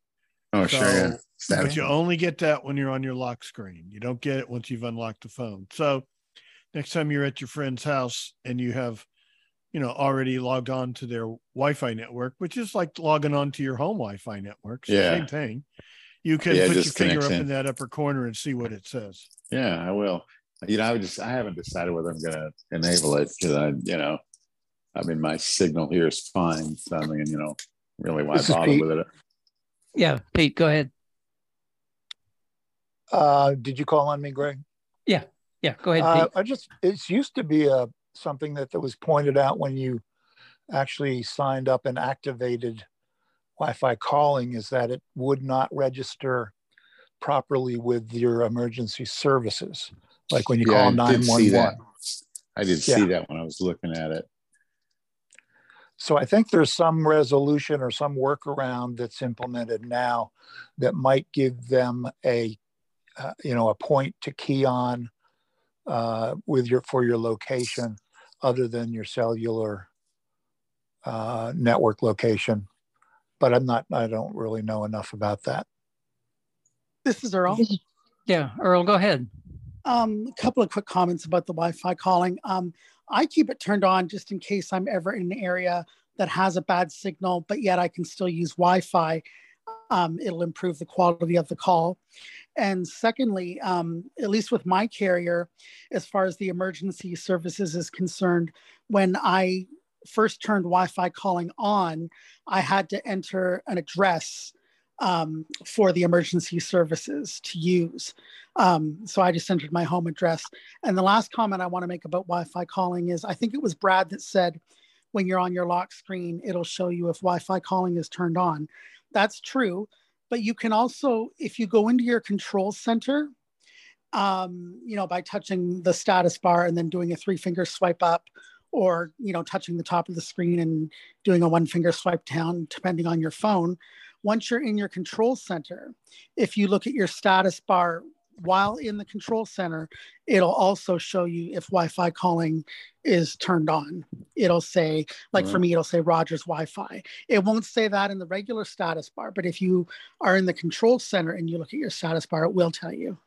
Oh, so, sure. Yeah. But you only get that when you're on your lock screen. You don't get it once you've unlocked the phone. So next time you're at your friend's house and you have, you know, already logged on to their Wi-Fi network, which is like logging on to your home Wi-Fi network. So yeah. Same thing. You can yeah, put your finger up in. in that upper corner and see what it says. Yeah, I will. You know, I would just, I haven't decided whether I'm going to enable it because I, you know, I mean, my signal here is fine. So I mean, you know, really why bother with it? Yeah, Pete, go ahead. Uh, did you call on me, Greg? Yeah, yeah, go ahead, Pete. Uh, I just, it's used to be a, something that, that was pointed out when you actually signed up and activated Wi-Fi calling, is that it would not register properly with your emergency services. like when you yeah, call nine one one. I did yeah. see that when I was looking at it. So I think there's some resolution or some workaround that's implemented now that might give them a, uh, you know, a point to key on uh, with your for your location other than your cellular uh, network location. But I'm not, I don't really know enough about that. This is Earl. Yeah, Earl, go ahead. Um, a couple of quick comments about the Wi-Fi calling. Um, I keep it turned on just in case I'm ever in an area that has a bad signal, but yet I can still use Wi-Fi. Um, it'll improve the quality of the call. And secondly, um, at least with my carrier, as far as the emergency services is concerned, when I first turned Wi-Fi calling on, I had to enter an address um, for the emergency services to use. Um, so I just entered my home address. And the last comment I want to make about Wi-Fi calling is, I think it was Brad that said, when you're on your lock screen, it'll show you if Wi-Fi calling is turned on. That's true, but you can also, if you go into your control center, um, you know, by touching the status bar and then doing a three finger swipe up, or, you know, touching the top of the screen and doing a one finger swipe down, depending on your phone. Once you're in your control center, if you look at your status bar while in the control center, it'll also show you if Wi-Fi calling is turned on. It'll say, like right. for me, it'll say Rogers Wi-Fi. It won't say that in the regular status bar, but if you are in the control center and you look at your status bar, it will tell you.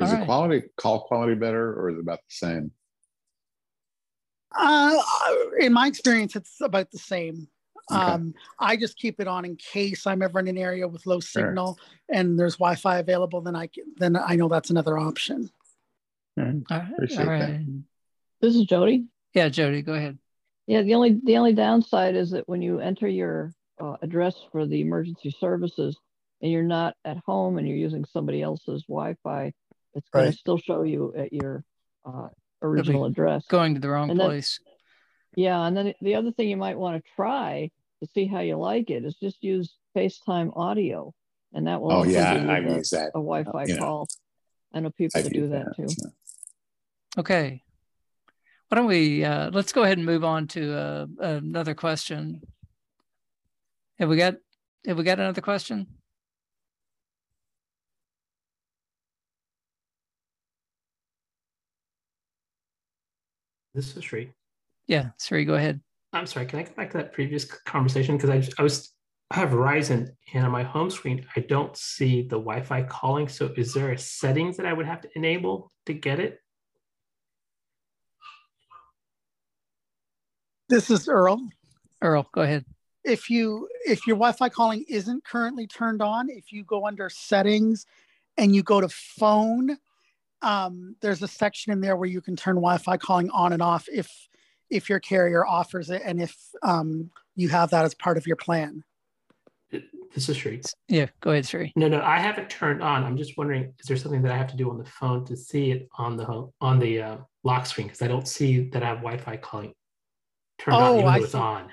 Is right. the quality, call quality better, or is it about the same? Uh, in my experience, it's about the same. Okay. Um, I just keep it on in case I'm ever in an area with low signal sure. and there's Wi-Fi available, then I, then I know that's another option. All right. All right. All right. This is Jody. Yeah, Jody, go ahead. Yeah, the only, the only downside is that when you enter your uh, address for the emergency services and you're not at home and you're using somebody else's Wi-Fi, it's going right. to still show you at your uh, original address. Going to the wrong and place. Then, yeah, and then the other thing you might want to try to see how you like it is just use FaceTime audio, and that will oh, also yeah, give you use that. a Wi-Fi yeah. call. I know people that do that, that too. So. Okay. Why don't we, uh, let's go ahead and move on to uh, another question. Have we got, have we got another question? This is Sri. Yeah, Sri, go ahead. I'm sorry, can I go back to that previous conversation? Because I, just, I was I have Verizon, and on my home screen, I don't see the Wi-Fi calling. So is there a settings that I would have to enable to get it? This is Earl. Earl, go ahead. If you if your Wi-Fi calling isn't currently turned on, if you go under settings and you go to phone, um, there's a section in there where you can turn Wi-Fi calling on and off if if your carrier offers it and if um, you have that as part of your plan. This is Sri. Yeah, go ahead, Sri. No, no, I have it turned on. I'm just wondering, is there something that I have to do on the phone to see it on the home, on the uh, lock screen? Because I don't see that I have Wi-Fi calling turned oh, on, even I though it's see. on.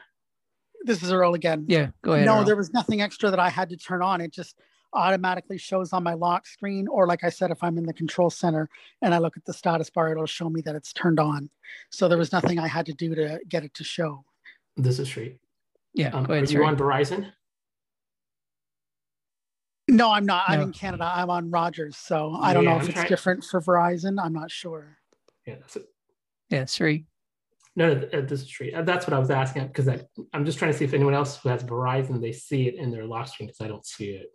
This is Earl again. Yeah, go ahead. No, Earl. There was nothing extra that I had to turn on. It just automatically shows on my lock screen, or like I said, if I'm in the control center and I look at the status bar, it'll show me that it's turned on. So there was nothing I had to do to get it to show. This is Sri. Yeah, um, go ahead, are Sri. You on Verizon? No, I'm not. No. I'm in Canada. I'm on Rogers, so I don't yeah, know if I'm it's trying... different for Verizon. I'm not sure. Yeah, that's it. Yeah, Sri. No, no, this is Sri. That's what I was asking, because I'm just trying to see if anyone else who has Verizon, they see it in their lock screen, because I don't see it.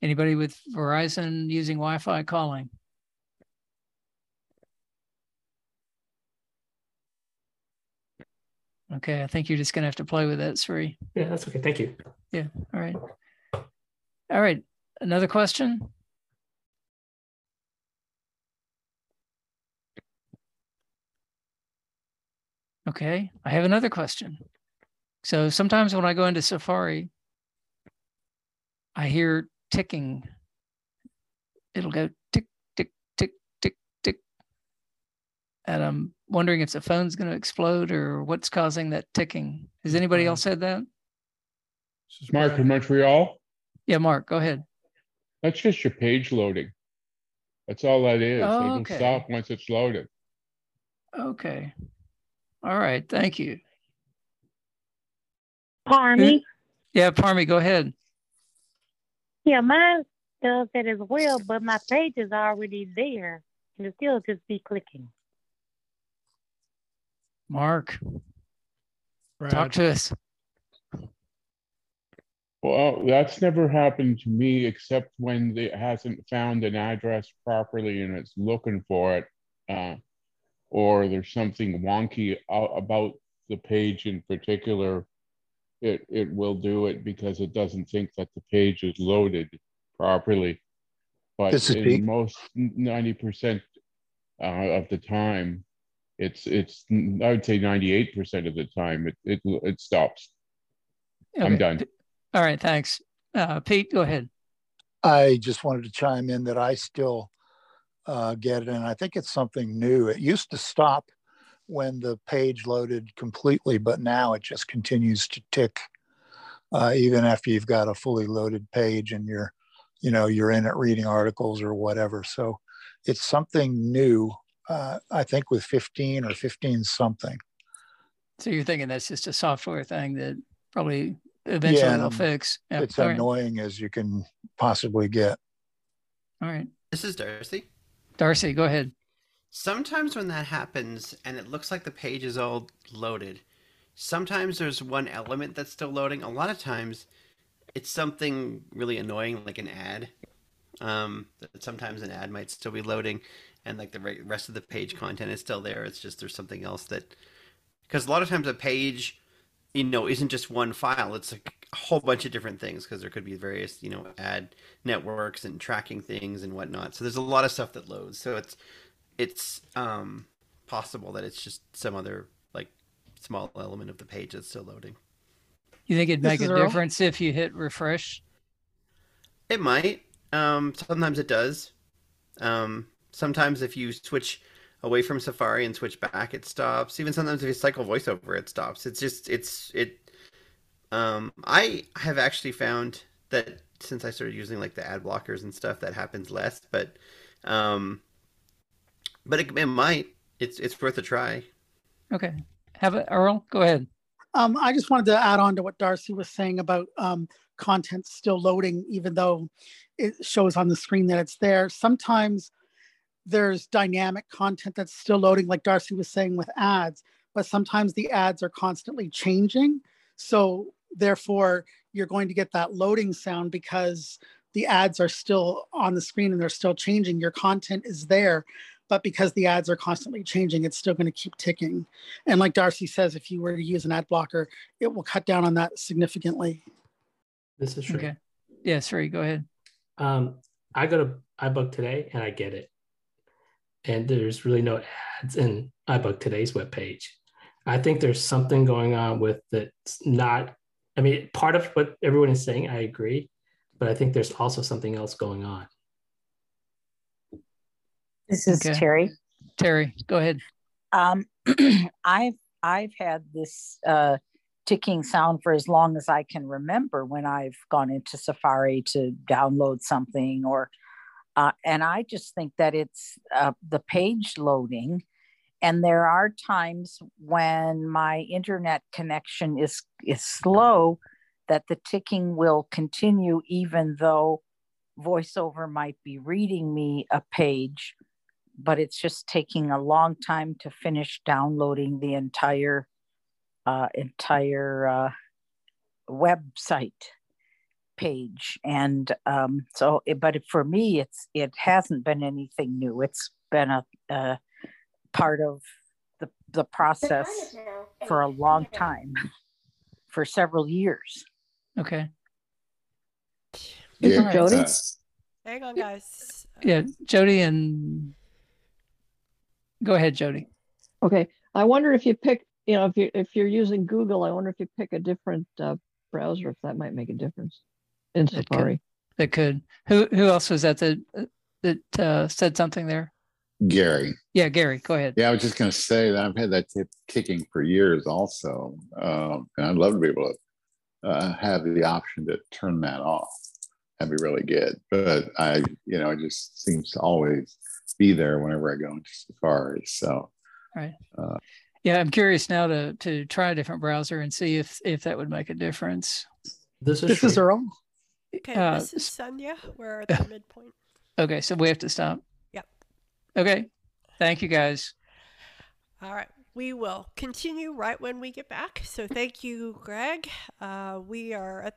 Anybody with Verizon using Wi-Fi calling? Okay, I think you're just going to have to play with that, Sri. Yeah, that's okay. Thank you. Yeah, all right. All right, another question? Okay, I have another question. So sometimes when I go into Safari, I hear ticking. It'll go tick, tick, tick, tick, tick. And I'm wondering if the phone's going to explode or what's causing that ticking. Has anybody else said that? This is Mark from Montreal. Yeah, Mark, go ahead. That's just your page loading. That's all that is. Oh, okay. It'll stop once it's loaded. Okay. All right. Thank you. Parmi? Yeah, Parmi, go ahead. Yeah, mine does that as well, but my page is already there, and it'll still just be clicking. Mark, Brad. Talk to us. Well, that's never happened to me, except when it hasn't found an address properly and it's looking for it, uh, or there's something wonky about the page in particular. It, it will do it because it doesn't think that the page is loaded properly. But in big. most ninety percent uh, of the time, it's, it's I would say ninety-eight percent of the time, it, it, it stops. Okay. I'm done. All right, thanks. Uh, Pete, go ahead. I just wanted to chime in that I still uh, get it, and I think it's something new. It used to stop when the page loaded completely, but now it just continues to tick, uh, even after you've got a fully loaded page and you're, you know, you're in it reading articles or whatever. So it's something new, uh, I think with fifteen or fifteen something. So you're thinking that's just a software thing that probably... Eventually yeah, they'll fix. Yep. It's All annoying right. as you can possibly get. All right. This is Darcy. Darcy, go ahead. Sometimes when that happens and it looks like the page is all loaded, sometimes there's one element that's still loading. A lot of times it's something really annoying, like an ad. Um, that sometimes an ad might still be loading and like the rest of the page content is still there. It's just there's something else that... Because a lot of times a page... you know, isn't just one file. It's like a whole bunch of different things because there could be various, you know, ad networks and tracking things and whatnot. So there's a lot of stuff that loads. So it's it's um, possible that it's just some other like small element of the page that's still loading. You think it'd make a difference if you hit refresh? It might. Um, sometimes it does. Um, sometimes if you switch away from Safari and switch back, it stops. Even sometimes if you cycle VoiceOver, it stops. It's just, it's, it, um, I have actually found that since I started using like the ad blockers and stuff, that happens less, but, um, but it, it might, it's, it's worth a try. Okay. Have it, Earl, go ahead. Um, I just wanted to add on to what Darcy was saying about, um, content still loading, even though it shows on the screen that it's there. Sometimes there's dynamic content that's still loading, like Darcy was saying with ads, but sometimes the ads are constantly changing. So therefore you're going to get that loading sound because the ads are still on the screen and they're still changing. Your content is there, but because the ads are constantly changing, it's still going to keep ticking. And like Darcy says, if you were to use an ad blocker, it will cut down on that significantly. This is true. Okay. Yeah, sorry, go ahead. Um, I go to iBug Today and I get it. And there's really no ads in iBug Today's webpage. I think there's something going on with that's not, I mean, part of what everyone is saying, I agree, but I think there's also something else going on. This is okay. Terry. Terry, go ahead. Um, I've, I've had this uh, ticking sound for as long as I can remember when I've gone into Safari to download something or Uh, and I just think that it's uh, the page loading. And there are times when my internet connection is, is slow that the ticking will continue, even though VoiceOver might be reading me a page, but it's just taking a long time to finish downloading the entire, uh, entire uh, website. Page and um, so, it, but for me, it's it hasn't been anything new. It's been a, a part of the the process for a long time, for several years. Okay. Yeah, Jody. Uh, Hang on, guys. Yeah, Jody, and go ahead, Jody. Okay, I wonder if you pick, you know, if you if you're using Google, I wonder if you pick a different uh, browser, if that might make a difference. In Safari, that could. Who who else was that that that uh, said something there? Gary. Yeah, Gary. Go ahead. Yeah, I was just going to say that I've had that t ticking for years, also, um, and I'd love to be able to uh, have the option to turn that off. that'd be really good. But I, you know, it just seems to always be there whenever I go into Safari. So, right. Uh, yeah, I'm curious now to to try a different browser and see if if that would make a difference. This is this is our own. Okay, uh, this is Sandhya. We're at the midpoint. Okay, so we have to stop. Yep. Okay. Thank you, guys. All right. We will continue right when we get back. So thank you, Greg. Uh, we are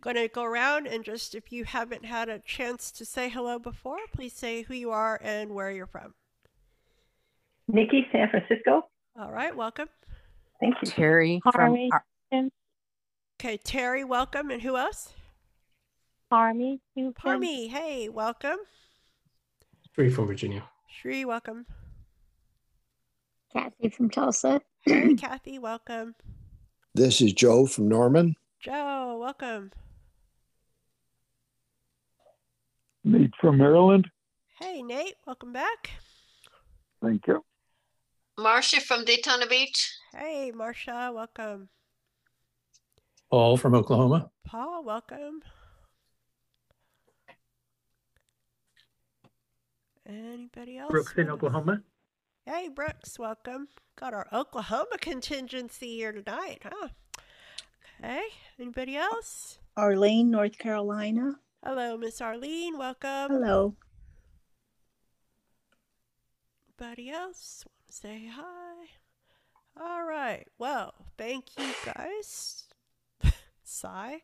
going to go around and just, if you haven't had a chance to say hello before, please say who you are and where you're from. Nikki, San Francisco. All right. Welcome. Thank you. Terry. Harmy. From... Okay. Terry, welcome. And who else? Harmy. Harmy. Hey, welcome. Sri from Virginia. Sri, welcome. Kathy from Tulsa. Hey, Kathy, welcome. This is Joe from Norman. Joe, welcome. Nate from Maryland. Hey, Nate, welcome back. Thank you. Marcia from Daytona Beach. Hey, Marcia, welcome. Paul from Oklahoma. Paul, welcome. Anybody else? Brooks in Oklahoma. Hey, Brooks, welcome. Got our Oklahoma contingency here tonight, huh? Okay, anybody else? Arlene, North Carolina. Hello, Miss Arlene, welcome. Hello. Anybody else want to say hi? All right, well, thank you guys. Sigh.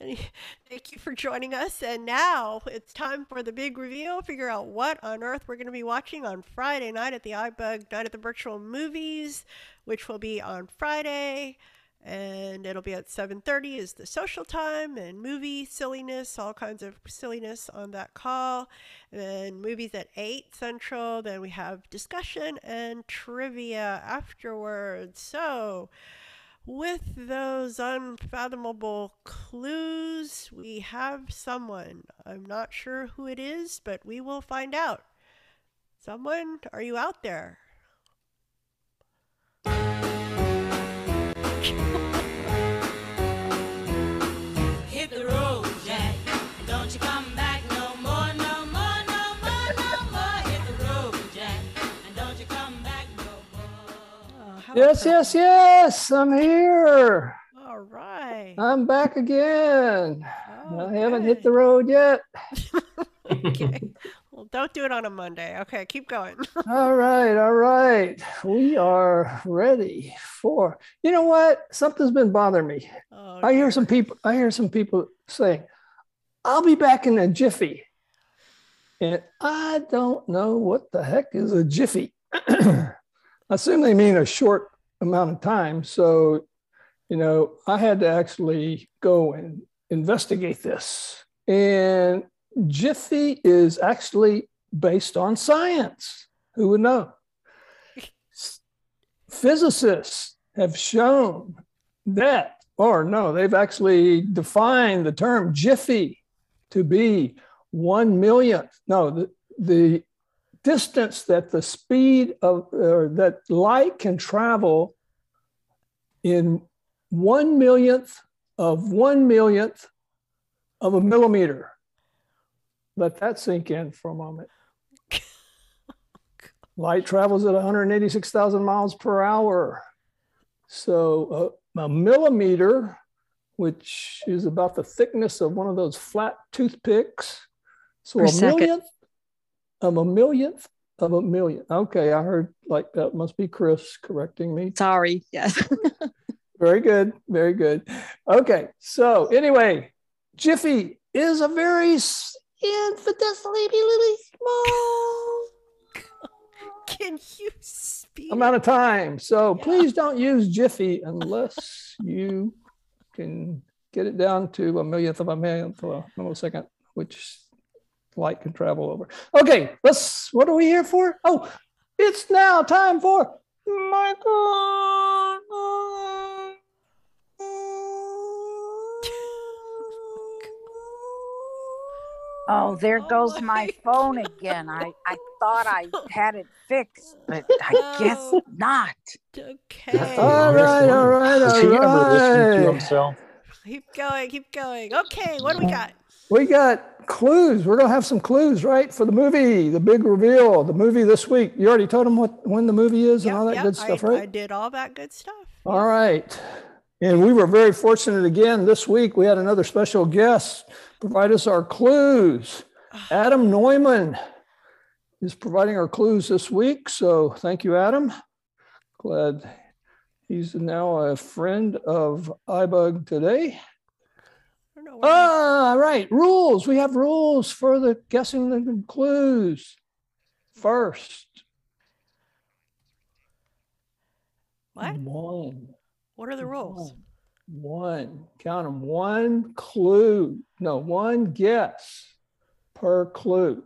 Thank you for joining us. And now it's time for the big reveal. Figure out what on earth we're going to be watching on Friday night at the iBug Night at the Virtual Movies, which will be on Friday. And it'll be at seven thirty is the social time, and movie silliness, all kinds of silliness on that call. And then movies at eight Central. Then we have discussion and trivia afterwards. So... with those unfathomable clues, we have someone. I'm not sure who it is, but we will find out. Someone, are you out there? Hit the road, Jack. Don't you come back no more, no more, no more, no more. Hit the road, Jack. And don't you come back no more. Oh, yes, perfect. yes, yes. Yes, I'm here. All right. I'm back again. Oh, I haven't good. hit the road yet. Okay. Well, don't do it on a Monday. Okay, keep going. All right, all right. We are ready for, you know what? Something's been bothering me. Oh, I hear some people, I hear some people saying, I'll be back in a jiffy. And I don't know what the heck is a jiffy. I assume they mean a short amount of time. So, you know, I had to actually go and investigate this. And Jiffy is actually based on science. Who would know? Physicists have shown that, or no, they've actually defined the term Jiffy to be one millionth. No, the, the distance that the speed of, or that light can travel in one millionth of one millionth of a millimeter. Let that sink in for a moment. Light travels at one hundred eighty-six thousand miles per hour. So a, a millimeter, which is about the thickness of one of those flat toothpicks. So per a second. millionth. Of a millionth of a million. Okay, I heard like that must be Chris correcting me. Sorry, yes. Very good, very good. Okay, so anyway, Jiffy is a very infinitesimally really small Can you speak? amount of time. So yeah. Please don't use Jiffy unless you can get it down to a millionth of a millionth of a millisecond, which light can travel over. Okay, let's, what are we here for? Oh, it's now time for Michael. Oh, there oh goes my, my phone again. I, I thought I had it fixed, but I oh, guess not. Okay. All right, all right, all right. Is he ever listening to himself? Keep going, keep going. Okay, what do we got? We got clues. We're going to have some clues, right, for the movie, the big reveal, the movie this week. You already told them what, when the movie is yep, and all that yep, good stuff, I, right? I did all that good stuff. All right. And we were very fortunate again this week. We had another special guest provide us our clues. Adam Neumann is providing our clues this week. So thank you, Adam. Glad he's now a friend of iBug Today. All right, rules. We have rules for the guessing the clues. First. What? One. What are the rules? One. one. Count them. One clue. No, one guess per clue.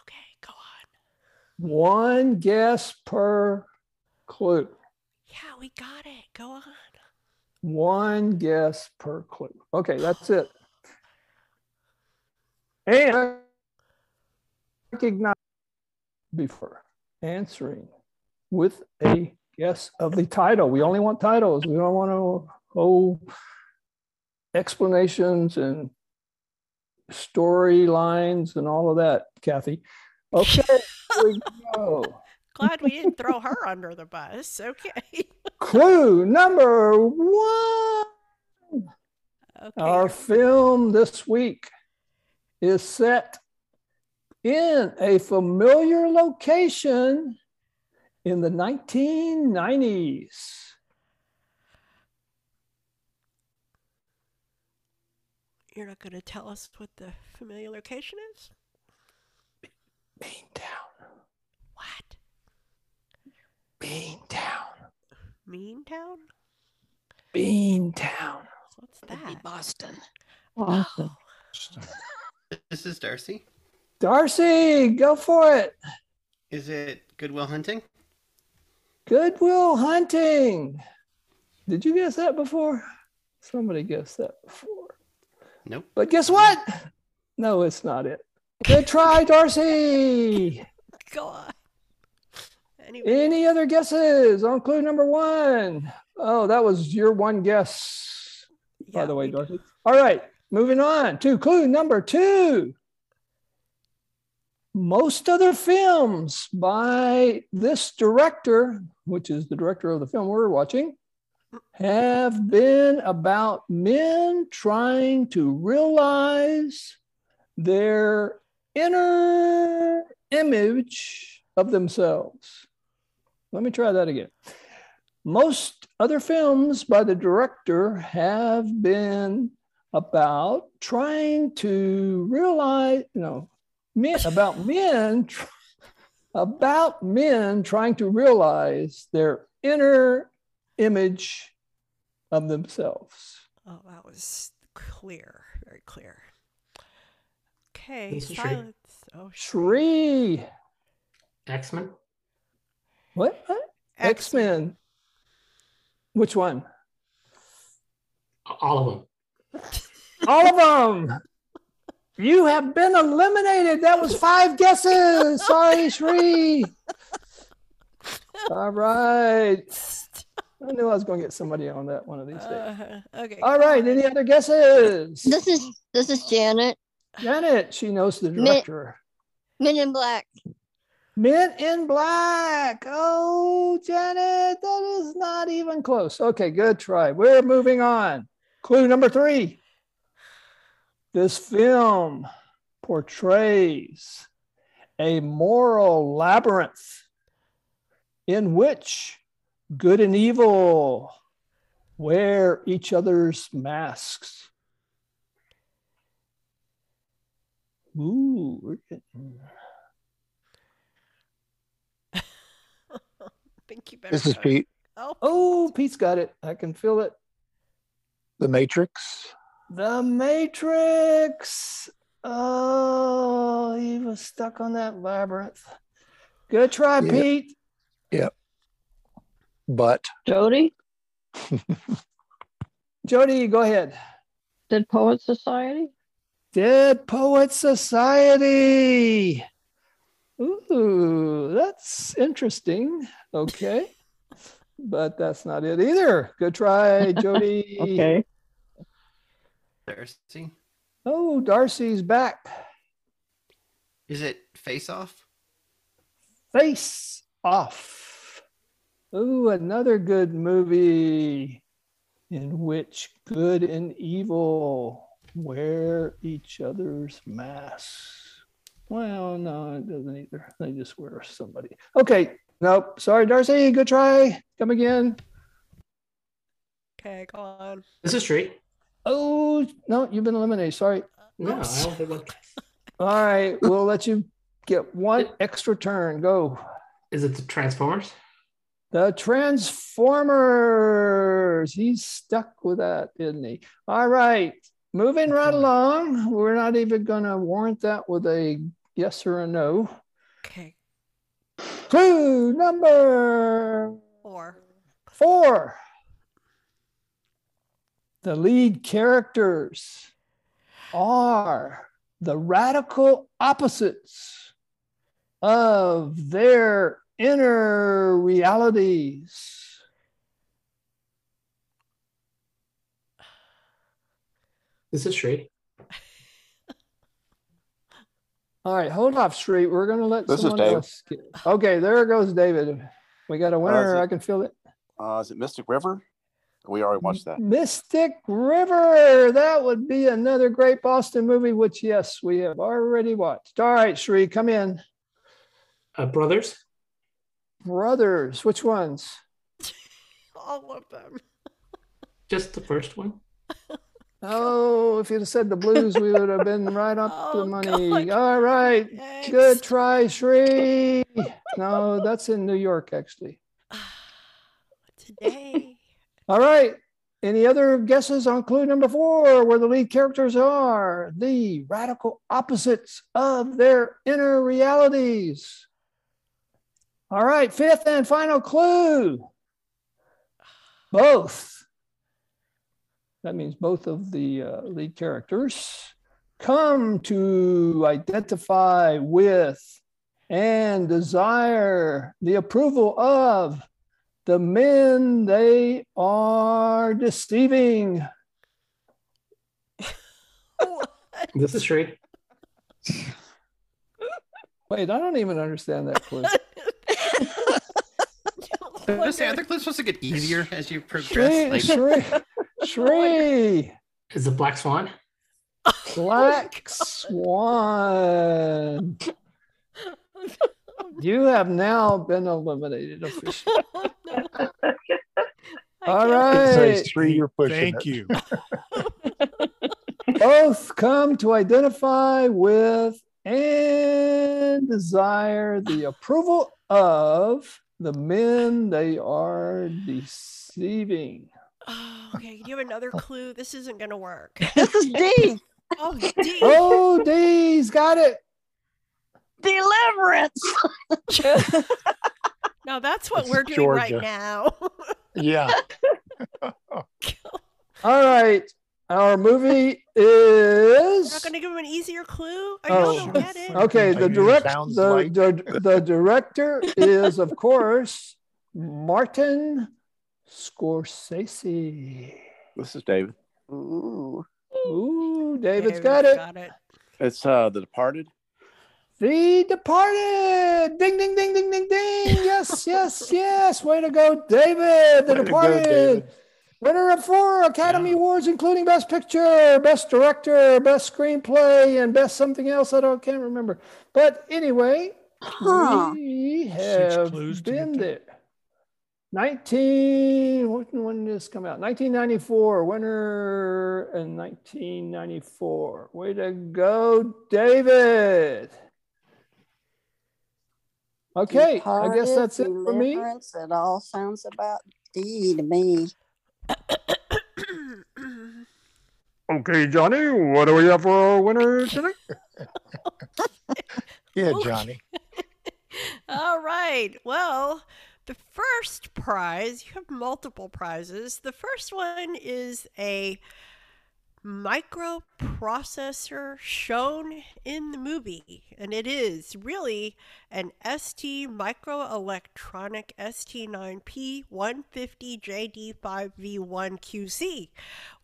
Okay, go on. One guess per clue. Yeah, we got it. Go on. One guess per clue. Okay, that's it. And recognize before answering with a guess of the title. We only want titles. We don't want to whole explanations and storylines and all of that, Kathy. Okay, here we go. Glad we didn't throw her under the bus. Okay. Clue number one. Okay. Our film this week is set in a familiar location in the nineteen nineties. You're not going to tell us what the familiar location is? Beantown. What? Beantown. Meantown? Beantown. What's that? Boston. Boston. Oh. This is Darcy. Darcy, go for it. Is it Goodwill Hunting? Goodwill Hunting. Did you guess that before? Somebody guessed that before. Nope. But guess what? No, it's not it. Good try, Darcy. Go on. Anyway. Any other guesses on clue number one? Oh, that was your one guess, yeah, by the way, Darcy. All right, moving on to clue number two. Most other films by this director, which is the director of the film we're watching, have been about men trying to realize their inner image of themselves. Let me try that again. Most other films by the director have been about trying to realize, you know, Men, about men, about men trying to realize their inner image of themselves. Oh, that was clear, very clear. Okay, silence. Shree. Oh, Shree. X-Men. What? what? X-Men. Which one? All of them. All of them. You have been eliminated. That was five guesses. Sorry, Shree. All right. I knew I was going to get somebody on that one of these days. Uh, okay. All right. Any other guesses? This is this is Janet. Janet. She knows the director. Men, Men in Black. Men in Black. Oh, Janet, that is not even close. Okay, good try. We're moving on. Clue number three. This film portrays a moral labyrinth in which good and evil wear each other's masks. Ooh, we're getting... I think you better This is Pete. Oh. oh, Pete's got it. I can feel it. The Matrix. The Matrix. Oh, he was stuck on that labyrinth. Good try, yep. Pete. Yep. But Jody. Jody, go ahead. Dead Poets Society. Dead Poets Society. Ooh, that's interesting. Okay, but that's not it either. Good try, Jody. Okay. Thirsty. Oh, Darcy's back. Is it Face Off? Face Off. Oh, another good movie in which good and evil wear each other's masks. Well, no, it doesn't either. They just wear somebody. Okay. Nope. Sorry, Darcy. Good try. Come again. Okay, go on. This is straight. Oh, no, you've been eliminated. Sorry. No, oops. I don't think one. All right. We'll let you get one extra turn. Go. Is it the Transformers? The Transformers. He's stuck with that, isn't he? All right. Moving right along. We're not even going to warrant that with a yes or a no. Okay. Clue number four. Four. The lead characters are the radical opposites of their inner realities. This is Sri. All right, hold off, Sri. We're going to let this someone else get... Okay, there goes David. We got a winner. Uh, it, I can feel it. Uh, is it Mystic River? We already watched that. Mystic River. That would be another great Boston movie, which, yes, we have already watched. All right, Sri, come in. Uh, brothers? Brothers. Which ones? All of them. Just the first one. Oh, if you'd have said the Blues, we would have been right up oh, the money. God. All right. Thanks. Good try, Sri. No, that's in New York, actually. Today. All right. Any other guesses on clue number four, where the lead characters are the radical opposites of their inner realities? All right. Fifth and final clue. Both. That means both of the uh, lead characters come to identify with and desire the approval of the men they are deceiving. This is true. Wait, I don't even understand that clue. I think the clue's supposed to get easier as you progress. Shree, like... Shree. Shree. Is it Black Swan? Black Swan. You have now been eliminated officially. All right. Shree, you're pushing. Thank you. Both come to identify with and desire the approval of the men they are deceiving. Oh, okay. Do you have another clue? This isn't going to work. This is D. Oh, D. Oh, D's got it. Deliverance. Now that's what that's we're doing Georgia. Right now. Yeah. All right. Our movie is. You're not going to give him an easier clue? I oh. don't get it. Okay. The, direct, the, like... the, the director is, of course, Martin Scorsese. This is David. Ooh, ooh, David's got it. got it. It's uh, The Departed. The Departed. Ding, ding, ding, ding, ding, ding. Yes, yes, yes. Way to go, David. The Way Departed. Go, David. Winner of four Academy yeah. Awards, including Best Picture, Best Director, Best Screenplay, and Best something else. I don't can't remember. But anyway, huh. we have been there. nineteen when did this come out? nineteen ninety-four, winner in nineteen ninety-four. Way to go, David. Okay, Departed, I guess that's it for me. It all sounds about D to me. Okay, Johnny, what do we have for our winner tonight? Yeah, Johnny. All right, well... The first prize, you have multiple prizes. The first one is a microprocessor shown in the movie, and it is really an S T Microelectronic S T nine P one fifty J D five V one Q C.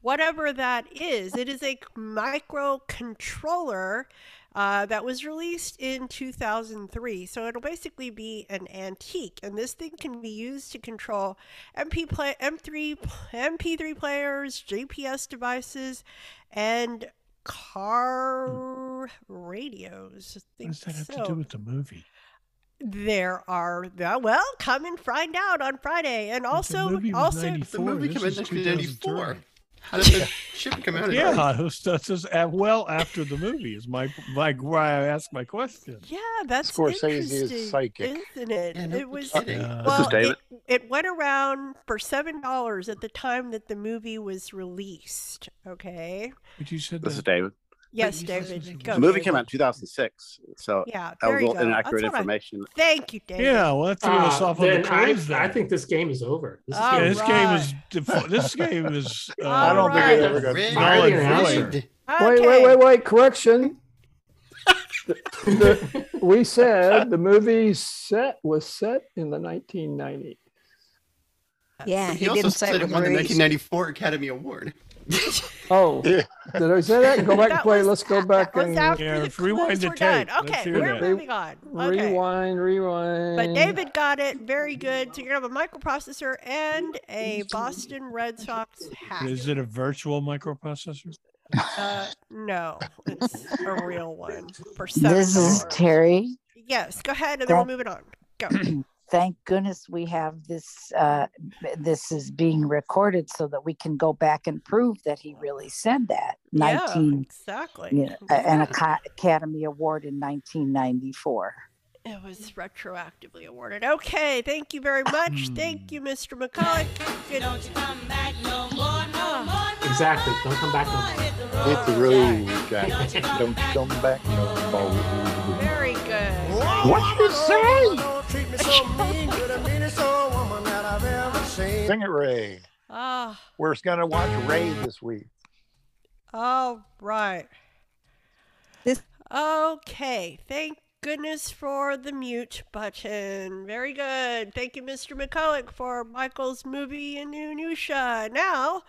Whatever that is, it is a microcontroller Uh, that was released in two thousand three, so it'll basically be an antique, and this thing can be used to control M P play, M three, M P three players, G P S devices, and car radios. What does that have so. to do with the movie? There are well, come and find out on Friday, and also the movie also the movie came out in nineteen ninety-four. How did the ship come out? Yeah, that's just well after the movie is my my why I asked my question. Yeah, that's Scorsese is psychic, isn't it? Yeah, no it was uh, well, it, it went around for seven dollars at the time that the movie was released. Okay. But you said this that. is David. Yes, David. Go, the movie David. came out in two thousand six, so yeah, that was all inaccurate information. I, thank you, David. Yeah, well, that's uh, us off on the prize. I, I think this game is over. This, game, this right. game is this game is. Uh, I don't right. think it ever got really? Wait, wait, wait, wait! Correction. the, the, we said the movie set was set in the nineteen nineties. Yeah, he, he also didn't say it won the nineteen ninety-four Academy Award. Oh, did I say that? Go back that and play. Was, Let's go back and yeah, rewind the tape. Okay, we're moving on. Okay. Rewind, rewind. But David got it. Very good. So you're going to have a microprocessor and a Boston Red Sox hat. Is it a virtual microprocessor? Uh, no, it's a real one. For this is Terry. Yes, go ahead and then we'll move it on. Go. Thank goodness we have this, uh, this is being recorded so that we can go back and prove that he really said that. nineteen, yeah, exactly. You know, exactly. An Academy Award in nineteen ninety-four. It was retroactively awarded. Okay, thank you very much. Thank you, Mister McCulloch. Don't you come back no more, no more, no Exactly, don't come back no more. Hit the road, Jack. Don't come back no more. Very good. What you say? Treat me so mean, you're the meanest old woman that I've ever seen. Sing it, Ray. Uh, We're going to watch Ray this week. All right. This okay. Thank goodness for the mute button. Very good. Thank you, Mister McCulloch, for Michael's movie and Anusha. Now,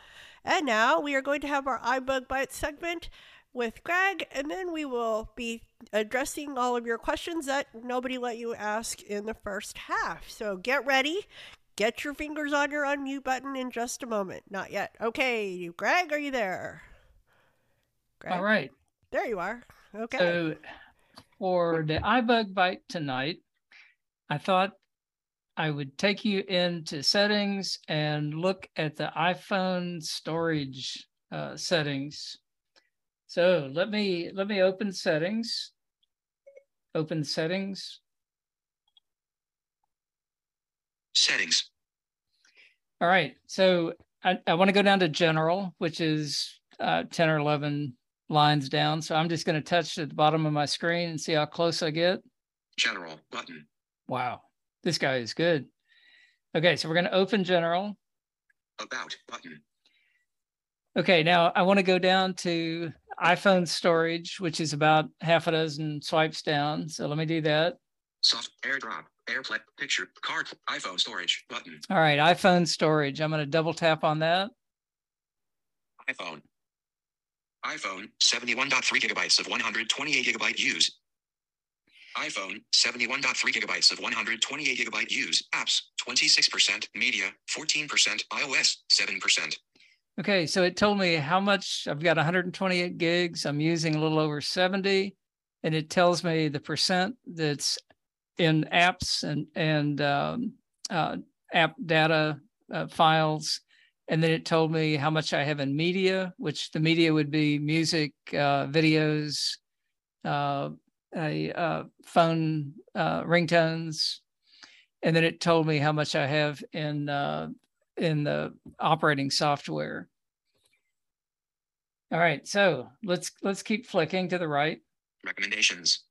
and now we are going to have our iBug Bite segment with Greg, and then we will be addressing all of your questions that nobody let you ask in the first half. So get ready, get your fingers on your unmute button in just a moment. Not yet. Okay, Greg, are you there? Greg? All right. There you are. Okay. So for the iBug Bite tonight, I thought I would take you into settings and look at the iPhone storage uh, settings. So let me let me open settings, open settings. Settings. All right, so I, I wanna go down to general, which is uh, ten or eleven lines down. So I'm just gonna touch at the bottom of my screen and see how close I get. General button. Wow, this guy is good. Okay, so we're gonna open general. About button. Okay, now I wanna go down to iPhone storage, which is about half a dozen swipes down. So let me do that. Soft AirDrop, AirPlay, picture, card, iPhone storage button. All right, iPhone storage. I'm going to double tap on that. iPhone. iPhone, seventy-one point three gigabytes of one hundred twenty-eight gigabyte use. iPhone, seventy-one point three gigabytes of one hundred twenty-eight gigabyte use. Apps, twenty-six percent. Media, fourteen percent. iOS, seven percent. Okay, so it told me how much. I've got one hundred twenty-eight gigs. I'm using a little over seventy, and it tells me the percent that's in apps and and um, uh, app data uh, files. And then it told me how much I have in media, which the media would be music, uh, videos, uh, a, uh, phone uh, ringtones, and then it told me how much I have in uh, in the operating software. All right, so let's let's keep flicking to the right. Recommendations.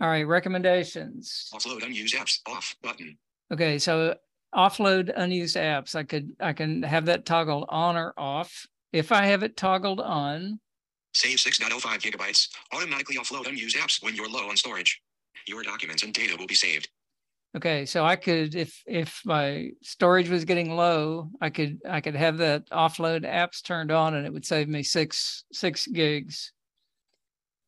All right, recommendations. Offload unused apps off button. Okay, so offload unused apps. I could I can have that toggled on or off. if I have it toggled on. Save six point oh five gigabytes. Automatically offload unused apps when you're low on storage. Your documents and data will be saved. Okay, so I could, if if my storage was getting low, I could I could have that offload apps turned on, and it would save me six six gigs.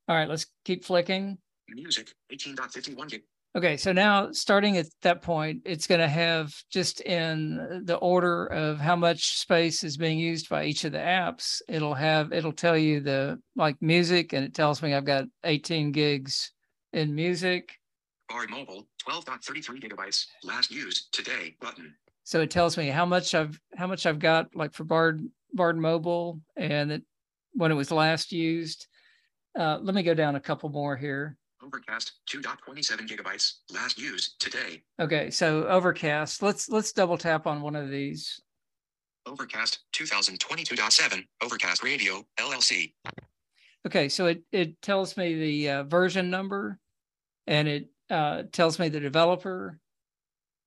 All right, let's keep flicking. Music eighteen point five one gig. Okay, so now starting at that point, it's going to have just in the order of how much space is being used by each of the apps. It'll have it'll tell you the like music, and it tells me I've got eighteen gigs in music. Bard Mobile, twelve point three three gigabytes, last used today button. So it tells me how much I've how much I've got like for Bard Bard Mobile and it, when it was last used. Uh, let me go down a couple more here. Overcast, two point two seven gigabytes, last used today. Okay, so Overcast. Let's let's double tap on one of these. Overcast two thousand twenty-two point seven, Overcast Radio L L C. Okay, so it it tells me the uh, version number, and it Uh, tells me the developer.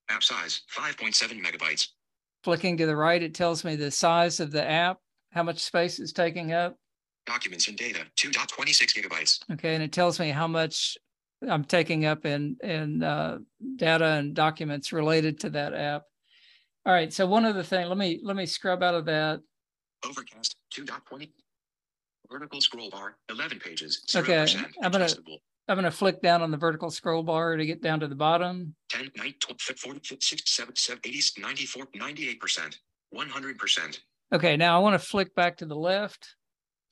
App size, five point seven megabytes. Flicking to the right, it tells me the size of the app, how much space it's taking up. Documents and data, two point two six gigabytes. Okay, and it tells me how much I'm taking up in, in uh, data and documents related to that app. All right, so one other thing, let me let me scrub out of that. Overcast, two point two. Vertical scroll bar, eleven pages. Okay, I'm going to... I'm going to flick down on the vertical scroll bar to get down to the bottom. ten, nine, twelve, forty, sixty, seventy, eighty, ninety-four, ninety-eight percent, one hundred percent. Okay, now I want to flick back to the left.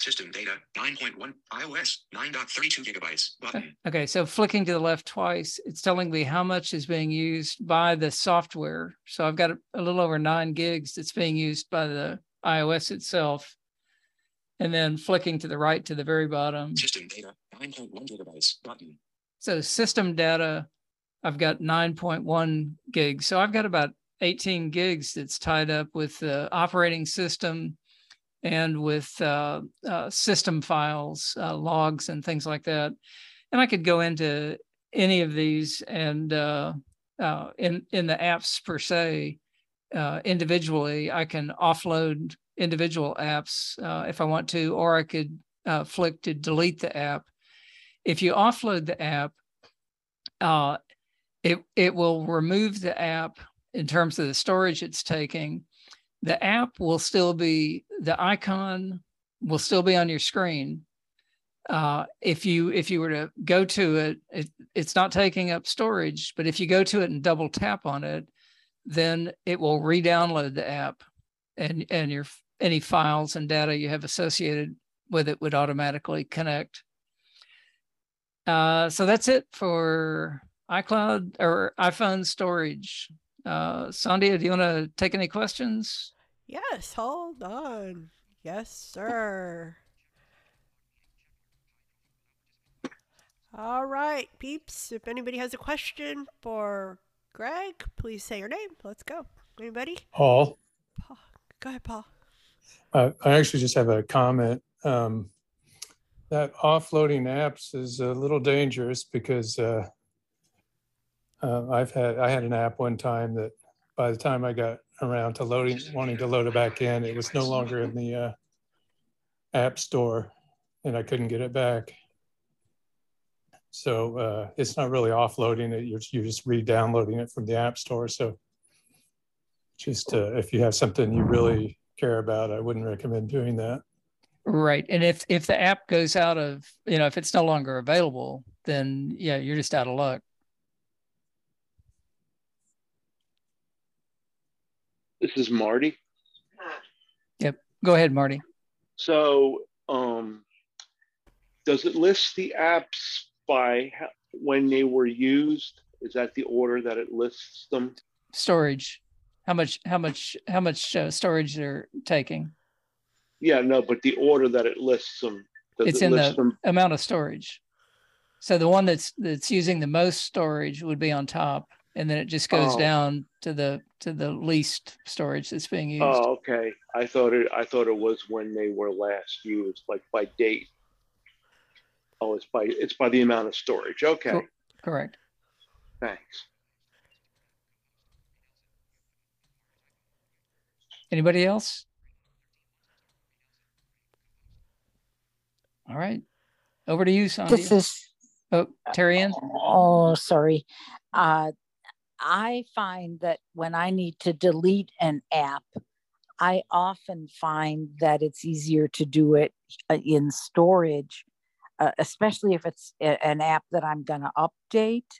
System data, nine point one, iOS, nine point three two gigabytes, button. Okay, so flicking to the left twice, it's telling me how much is being used by the software. So I've got a little over nine gigs that's being used by the iOS itself. And then flicking to the right to the very bottom. System data, nine point one gigabytes, button. So system data, I've got nine point one gigs. So I've got about eighteen gigs that's tied up with the operating system and with uh, uh, system files, uh, logs, and things like that. And I could go into any of these and uh, uh, in, in the apps per se, uh, individually, I can offload individual apps uh, if I want to, or I could uh, flick to delete the app. If you offload the app, uh, it, it will remove the app in terms of the storage it's taking. The app will still be, the icon will still be on your screen. Uh, if you if you were to go to it, it, it's not taking up storage, but if you go to it and double tap on it, then it will re-download the app. And and your any files and data you have associated with it would automatically connect. Uh, so that's it for iCloud or iPhone storage. Uh, Sandhya, do you want to take any questions? Yes, hold on. Yes, sir. All right, peeps. If anybody has a question for Greg, please say your name. Let's go. Anybody? Paul. Paul. Go ahead, Paul. Uh, I actually just have a comment. Um, that offloading apps is a little dangerous because uh, uh, I've had I had an app one time that by the time I got around to loading, wanting to load it back in, it was no longer in the uh, app store, and I couldn't get it back. So uh, it's not really offloading it; you're you're just re-downloading it from the app store. So. Just uh, if you have something you really care about, I wouldn't recommend doing that. Right. And if, if the app goes out of, you know, if it's no longer available, then, yeah, you're just out of luck. This is Marty. Yep. Go ahead, Marty. So um, does it list the apps by how, when they were used? Is that the order that it lists them? Storage. How much, how much, how much uh, storage they're taking? Yeah, no, but the order that it lists them. It's it in the them? amount of storage. So the one that's that's using the most storage would be on top, and then it just goes oh. down to the to the least storage that's being used. Oh, okay. I thought it. I thought it was when they were last used, like by date. Oh, it's by it's by the amount of storage. Okay. Co- correct. Thanks. Anybody else? All right. Over to you, Sandhya. This is oh, Terry Ann. Oh, sorry. Uh, I find that when I need to delete an app, I often find that it's easier to do it in storage, uh, especially if it's an app that I'm going to update,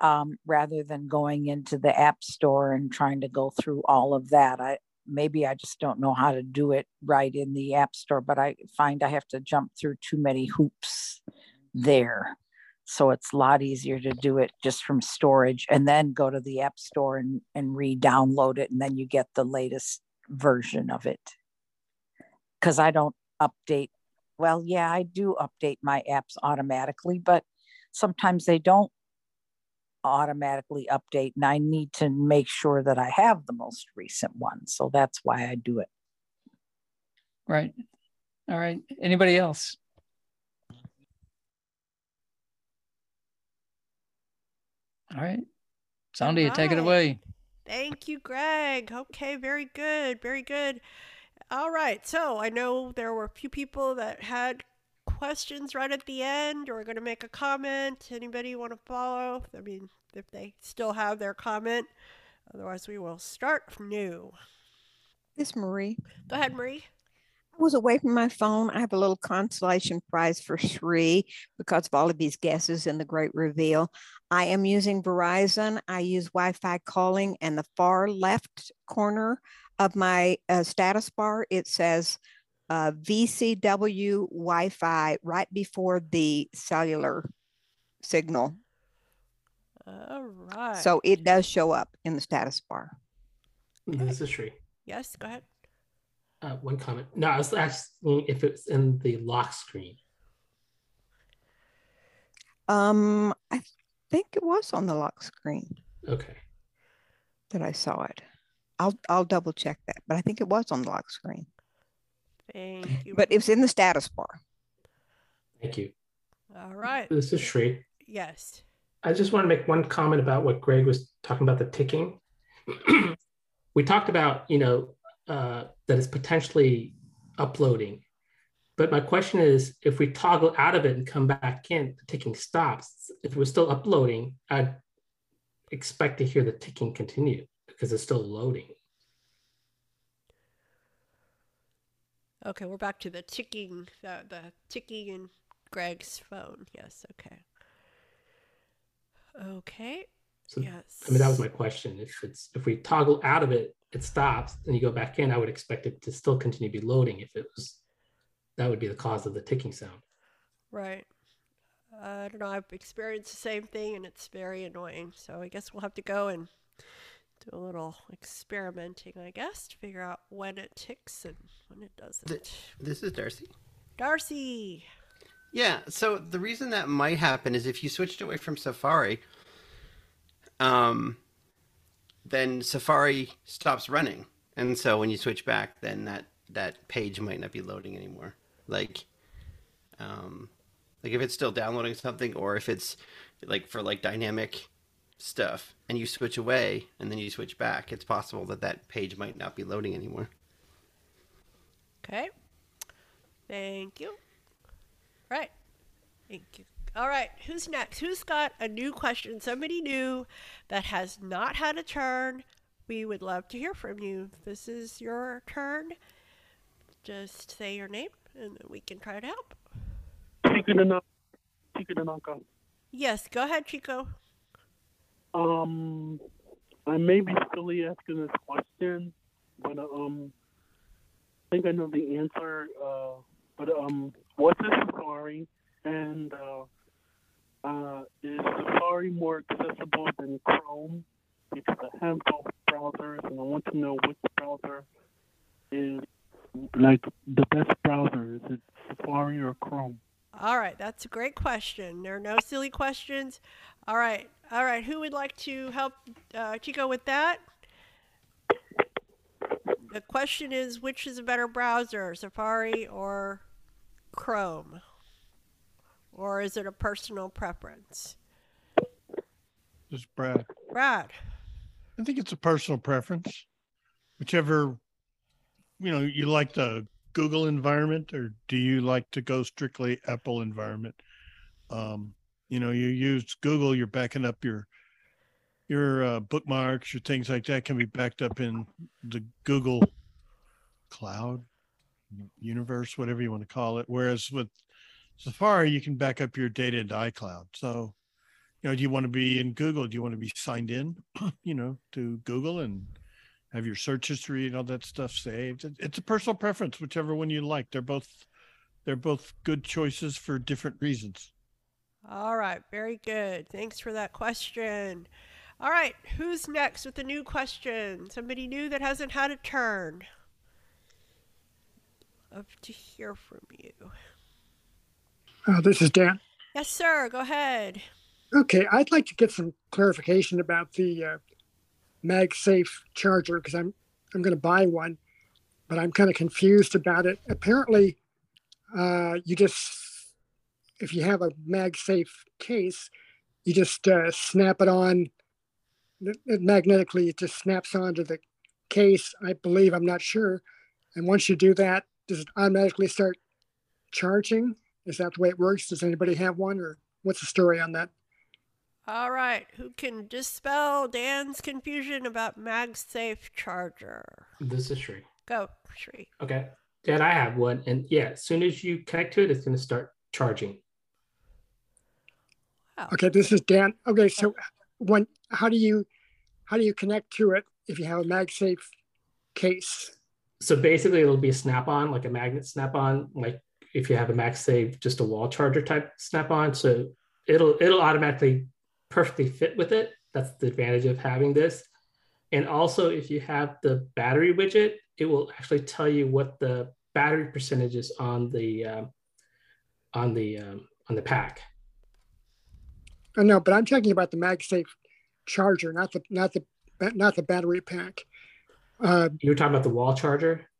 um, rather than going into the app store and trying to go through all of that. I Maybe I just don't know how to do it right in the app store, but I find I have to jump through too many hoops there. So it's a lot easier to do it just from storage and then go to the app store and, and re-download it. And then you get the latest version of it. Because I don't update. Well, yeah, I do update my apps automatically, but sometimes they don't automatically update, and I need to make sure that I have the most recent one. So that's why I do it. Right. All right. Anybody else? All right. Sandhya, right. Take it away. Thank you, Greg. Okay. Very good. Very good. All right. So I know there were a few people that had questions right at the end, or going to make a comment. Anybody want to follow? I mean, if they still have their comment, otherwise we will start new. This is Marie. Go ahead, Marie. I was away from my phone. I have a little consolation prize for Sri because of all of these guesses in the great reveal. I am using Verizon. I use Wi-Fi calling, and the far left corner of my uh, status bar, it says Uh, V C W Wi-Fi right before the cellular signal. All right. So it does show up in the status bar. Okay. This is Sri. Yes, go ahead. Uh, one comment. No, I was asking if it's in the lock screen. Um, I think it was on the lock screen. Okay. That I saw it. I'll I'll double check that, but I think it was on the lock screen. Thank you. But it was in the status bar. Thank you. All right. This is Sri. Yes. I just want to make one comment about what Greg was talking about, the ticking. We talked about, you know, uh, that it's potentially uploading. But my question is, if we toggle out of it and come back in, the ticking stops. If we're still uploading, I'd expect to hear the ticking continue because it's still loading. Okay, we're back to the ticking, the, the ticking in Greg's phone. Yes, okay. Okay, so, yes. I mean, that was my question. If it's if we toggle out of it, it stops, and you go back in, I would expect it to still continue to be loading if it was, that would be the cause of the ticking sound. Right. Uh, I don't know, I've experienced the same thing, and it's very annoying. So I guess we'll have to go and do a little experimenting, I guess, to figure out when it ticks and when it doesn't. This is Darcy. Darcy. Yeah. So the reason that might happen is if you switched away from Safari, um, then Safari stops running, and so when you switch back, then that that page might not be loading anymore. Like, um, like if it's still downloading something, or if it's like for like dynamic stuff and you switch away and then you switch back, it's possible that that page might not be loading anymore. Okay. Thank you. Right. Thank you. All right. Who's next? Who's got a new question? Somebody new that has not had a turn. We would love to hear from you. This is your turn. Just say your name and we can try to help. Yes, go ahead, Chico. Um, I may be silly asking this question, but um, I think I know the answer. Uh, but um, what's a Safari, and uh, uh, is Safari more accessible than Chrome? Because I have both browsers, and I want to know which browser is like the best browser. Is it Safari or Chrome? All right, that's a great question. There are no silly questions. All right. All right, who would like to help uh, Chico with that? The question is, which is a better browser, Safari or Chrome? Or is it a personal preference? This is Brad. Brad. I think it's a personal preference. Whichever, you know, you like the Google environment, or do you like to go strictly Apple environment? Um, you know, you use Google, you're backing up your your uh, bookmarks, your things like that can be backed up in the Google Cloud universe, whatever you want to call it. Whereas with Safari, you can back up your data into iCloud. So, you know, do you want to be in Google? Do you want to be signed in, you know, to Google and have your search history and all that stuff saved? It's a personal preference, whichever one you like. They're both, they're both good choices for different reasons. All right. Very good. Thanks for that question. All right. Who's next with the new question? Somebody new that hasn't had a turn. Love to hear from you. Uh, this is Dan. Yes, sir. Go ahead. Okay. I'd like to get some clarification about the uh, MagSafe charger, because I'm I'm going to buy one, but I'm kind of confused about it. Apparently, uh, you just, if you have a MagSafe case, you just uh, snap it on. It magnetically, it just snaps onto the case, I believe. I'm not sure. And once you do that, does it automatically start charging? Is that the way it works? Does anybody have one, or what's the story on that? All right. Who can dispel Dan's confusion about MagSafe charger? This is Sri. Go, Sri. Okay. Dan, I have one. And yeah, as soon as you connect to it, it's going to start charging. Wow. Okay. This is Dan. Okay. So when, how do you, how do you connect to it if you have a MagSafe case? So basically it'll be a snap-on, like a magnet snap-on, like if you have a MagSafe, just a wall charger type snap-on. So it'll it'll automatically perfectly fit with it. That's the advantage of having this. And also if you have the battery widget, it will actually tell you what the battery percentage is on the um, on the um, on the pack. Oh, no, but I'm talking about the MagSafe charger, not the not the not the battery pack. Uh, You're talking about the wall charger?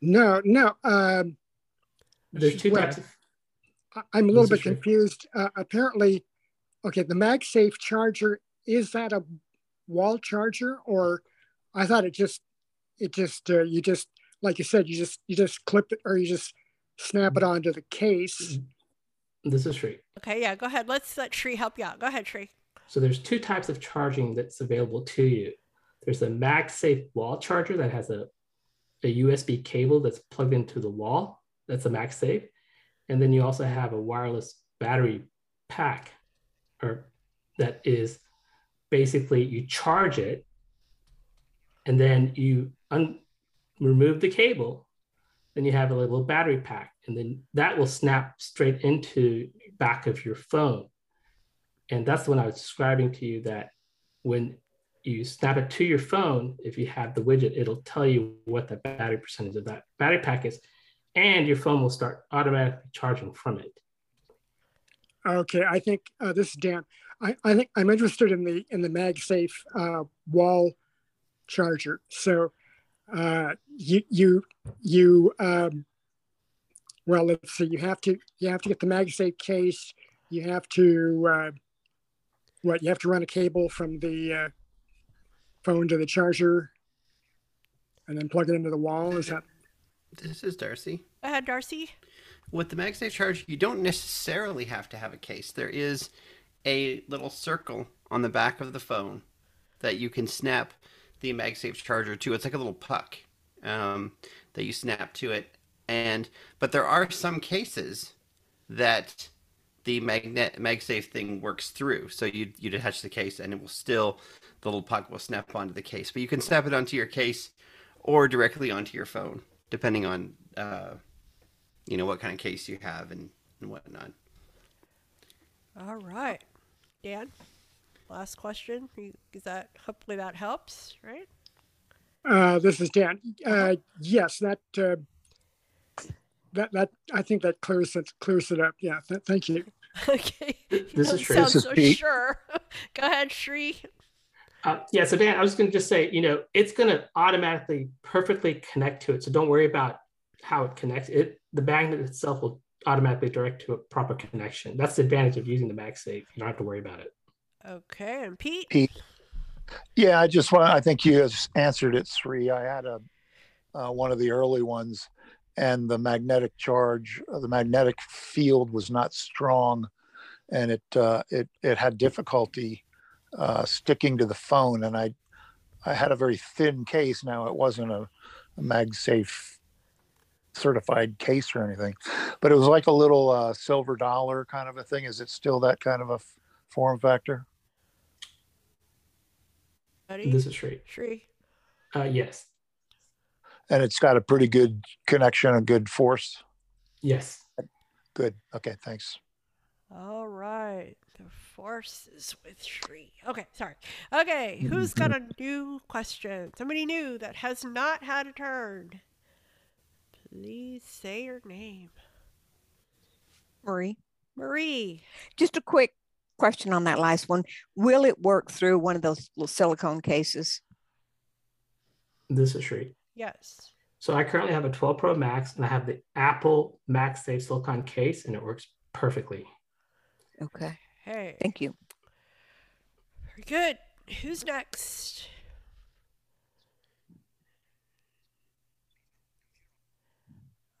No, no. Um, There's two well, types. Of... I'm a little bit confused. Uh, apparently, okay, the MagSafe charger, is that a wall charger? Or I thought it just, it just, uh, you just, like you said, you just, you just clip it, or you just snap it onto the case. This is Sri. Okay, yeah, go ahead. Let's let Sri help you out. Go ahead, Sri. So there's two types of charging that's available to you. There's a MagSafe wall charger that has a, a U S B cable that's plugged into the wall. That's a MagSafe. And then you also have a wireless battery pack, or that is basically you charge it and then you un- remove the cable. Then you have a little battery pack, and then that will snap straight into the back of your phone. And that's the one I was describing to you, that when you snap it to your phone, if you have the widget, it'll tell you what the battery percentage of that battery pack is, and your phone will start automatically charging from it. Okay, I think uh, this is Dan. I, I think I'm interested in the in the MagSafe uh, wall charger. So uh, you you you um, well, let's see. You have to you have to get the MagSafe case. You have to uh, what? You have to run a cable from the uh, phone to the charger and then plug it into the wall. Is that... This is Darcy. Go ahead, Darcy. With the MagSafe charger, you don't necessarily have to have a case. There is a little circle on the back of the phone that you can snap the MagSafe charger to. It's like a little puck um, that you snap to it. And but there are some cases that the magnet MagSafe thing works through. So you you detach the case and it will still... the little puck will snap onto the case, but you can snap it onto your case or directly onto your phone, depending on, uh, you know, what kind of case you have and, and whatnot. All right, Dan, last question. Is that, hopefully that helps, right? Uh, this is Dan. Uh, yes, that, uh, that, that, I think that clears it, clears it up. Yeah. Th- thank you. Okay. This is Sri. Sound so sure. Go ahead, Sri. Uh, yeah, so Dan, I was going to just say, you know, it's going to automatically perfectly connect to it. So don't worry about how it connects. It, the magnet itself will automatically direct to a proper connection. That's the advantage of using the MagSafe. You don't have to worry about it. Okay, and Pete? Pete. Yeah, I just want, I think you answered it, Sri. I had a, uh, one of the early ones, and the magnetic charge, uh, the magnetic field was not strong, and it uh, it it had difficulty uh, sticking to the phone. And I I had a very thin case. Now it wasn't a, a MagSafe certified case or anything, but it was like a little uh, silver dollar kind of a thing. Is it still that kind of a f- form factor? This is Shree. Shree. Uh, yes. And it's got a pretty good connection and good force? Yes. Good. Okay, thanks. All right. The force is with Shree. Okay, sorry. Okay, who's got a new question? Somebody new that has not had a turn. Please say your name. Marie. Marie. Just a quick question on that last one. Will it work through one of those little silicone cases? This is Shree. Yes. So I currently have a twelve Pro Max, and I have the Apple MagSafe silicone case, and it works perfectly. Okay. Hey. Thank you. Very good. Who's next?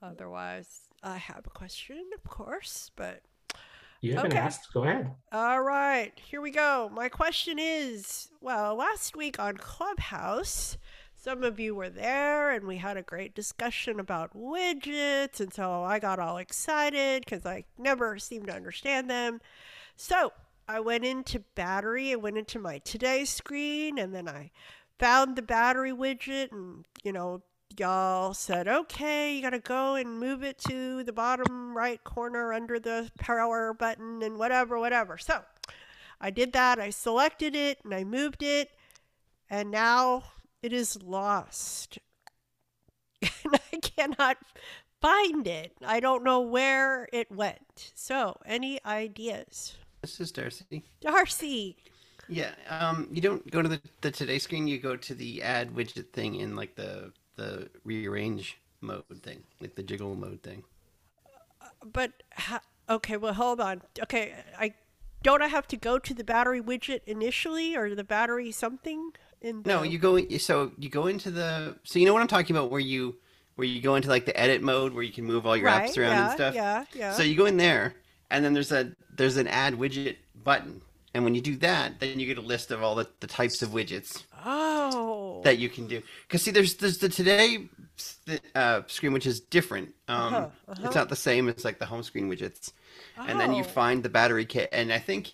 Otherwise, I have a question, of course, but... You haven't okay. asked. Go ahead. All right. Here we go. My question is, well, last week on Clubhouse... some of you were there, and we had a great discussion about widgets, and so I got all excited because I never seem to understand them. So I went into battery, I went into my today screen, and then I found the battery widget, and you know, y'all said, okay, you gotta go and move it to the bottom right corner under the power button and whatever, whatever. So I did that, I selected it, and I moved it, and now it is lost, and I cannot find it. I don't know where it went. So, any ideas? This is Darcy. Darcy. Yeah. Um. You don't go to the, the Today screen. You go to the Add Widget thing in like the the rearrange mode thing, like the jiggle mode thing. Uh, but ha- okay. Well, hold on. Okay. I don't. I have to go to the battery widget initially, or the battery something. The... No, you go. So you go into the. So you know what I'm talking about, where you where you go into like the edit mode, where you can move all your right, apps around yeah, and stuff. Yeah, yeah. So you go in there, and then there's a there's an add widget button, and when you do that, then you get a list of all the, the types of widgets. Oh. That you can do. Because see, there's there's the today uh, screen, which is different. Um, uh-huh, uh-huh. It's not the same as like the home screen widgets, oh. And then you find the battery kit, and I think.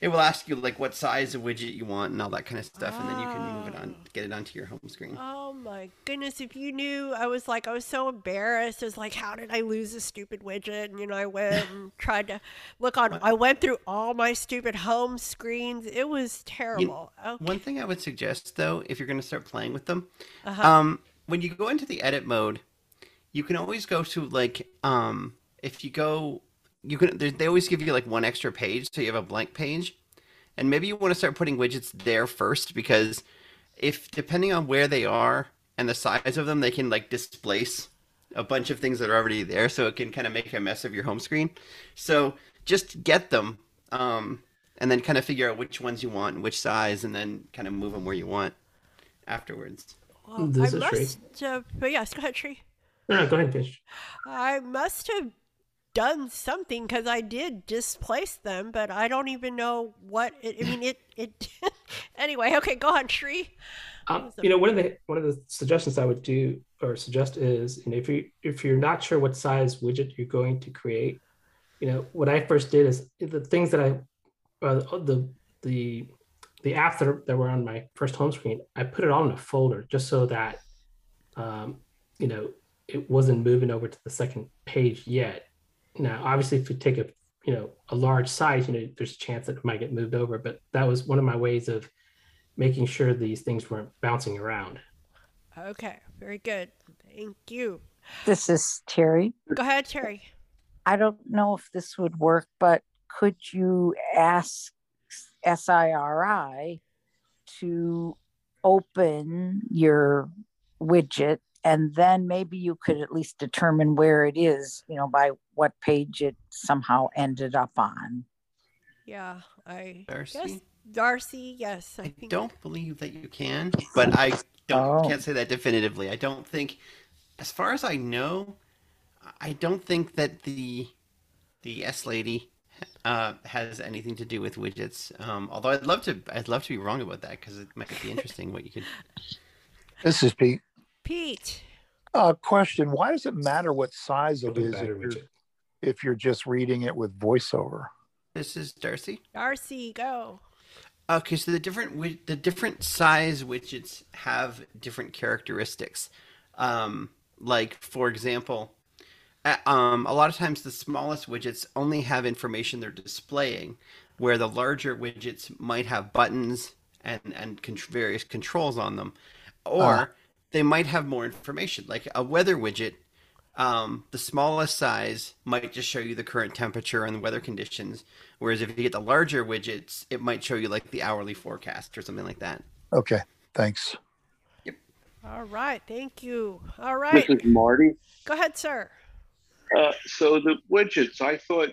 It will ask you like what size of widget you want and all that kind of stuff, oh. And then you can move it on, get it onto your home screen. Oh my goodness! If you knew, I was like, I was so embarrassed. I was like, how did I lose a stupid widget? And you know, I went and tried to look on. What? I went through all my stupid home screens. It was terrible. You, okay. One thing I would suggest, though, if you're going to start playing with them, uh-huh. um, when you go into the edit mode, you can always go to like, um, if you go. You can. They always give you like one extra page, so you have a blank page, and maybe you want to start putting widgets there first, because if depending on where they are and the size of them, they can like displace a bunch of things that are already there, so it can kind of make a mess of your home screen. So just get them, um, and then kind of figure out which ones you want and which size, and then kind of move them where you want afterwards. Well, this I is must. Tree. Uh, but yes, go ahead, Tree. No, go ahead, Fish. I must have. Done something, because I did displace them, but I don't even know what it, I mean. It it anyway. Okay, go on, Shree. Um, you know, one of the one of the suggestions I would do or suggest is, you know, if you if you're not sure what size widget you're going to create, you know, what I first did is the things that I uh, the the the apps that, are, that were on my first home screen, I put it all in a folder just so that um, you know, it wasn't moving over to the second page yet. Now, obviously, if you take a, you know, a large size, you know, there's a chance that it might get moved over. But that was one of my ways of making sure these things weren't bouncing around. Okay, very good. Thank you. This is Terry. Go ahead, Terry. I don't know if this would work, but could you ask S I R I to open your widget? And then maybe you could at least determine where it is, you know, by what page it somehow ended up on. Yeah, I Darcy. Guess Darcy, yes. I, I think... don't believe that you can, but I don't oh. can't say that definitively. I don't think, as far as I know, I don't think that the the S lady uh, has anything to do with widgets. Um, although I'd love to, I'd love to be wrong about that because it might be interesting what you could. This is Pete. Pete. Uh, question: why does it matter what size it is if you're, if you're just reading it with voiceover? This is Darcy. Darcy, go. Okay, so the different the different size widgets have different characteristics. Um, like for example, um, a lot of times the smallest widgets only have information they're displaying, where the larger widgets might have buttons and and con- various controls on them, or uh. they might have more information. Like a weather widget, um, the smallest size might just show you the current temperature and the weather conditions. Whereas if you get the larger widgets, it might show you like the hourly forecast or something like that. Okay, thanks. Yep. All right, thank you. All right. This is Marty. Go ahead, sir. Uh, so the widgets, I thought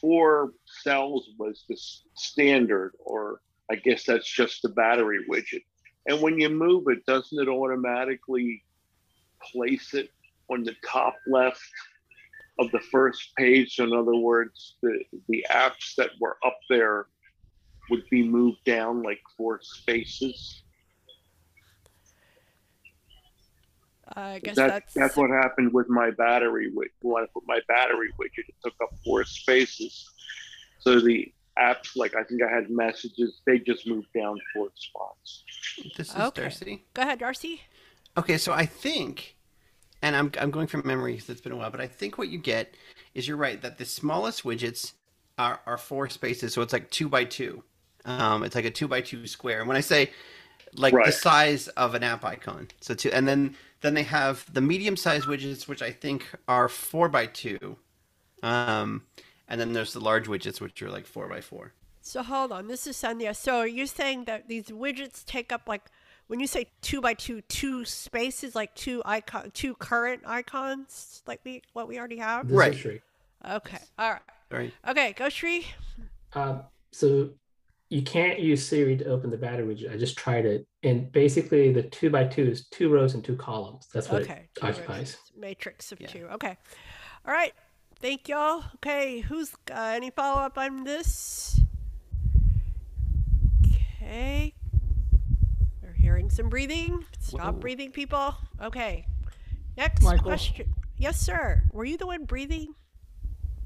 four cells was the standard, or I guess that's just the battery widget. And when you move it, doesn't it automatically place it on the top left of the first page? So in other words, the, the apps that were up there would be moved down like four spaces. Uh, I guess that, that's... that's what happened with my battery widget. When I put my battery widget, it took up four spaces. So the apps, like I think I had messages, they just moved down four spots. This is okay. Darcy. Go ahead, Darcy. Okay, so I think, and I'm I'm going from memory because it's been a while, but I think what you get is, you're right, that the smallest widgets are, are four spaces, so it's like two by two. Um, it's like a two by two square. And when I say like right. the size of an app icon, so two, and then then they have the medium sized widgets, which I think are four by two, um, and then there's the large widgets, which are like four by four. So hold on, this is Sandhya. So are you saying that these widgets take up, like when you say two by two, two spaces, like two icon, two current icons, like we what we already have? This right. Is Shri. Okay. Yes. All right. Sorry. Okay, go Shri. Uh, so you can't use Siri to open the battery widget. I just tried it, and basically the two by two is two rows and two columns. That's what okay. it two occupies. Rows. Matrix of yeah. two. Okay. All right. Thank y'all. Okay, who's uh, any follow up on this? Okay, we're hearing some breathing. Stop Whoa. breathing, people. Okay, next Michael. question. Yes, sir. Were you the one breathing?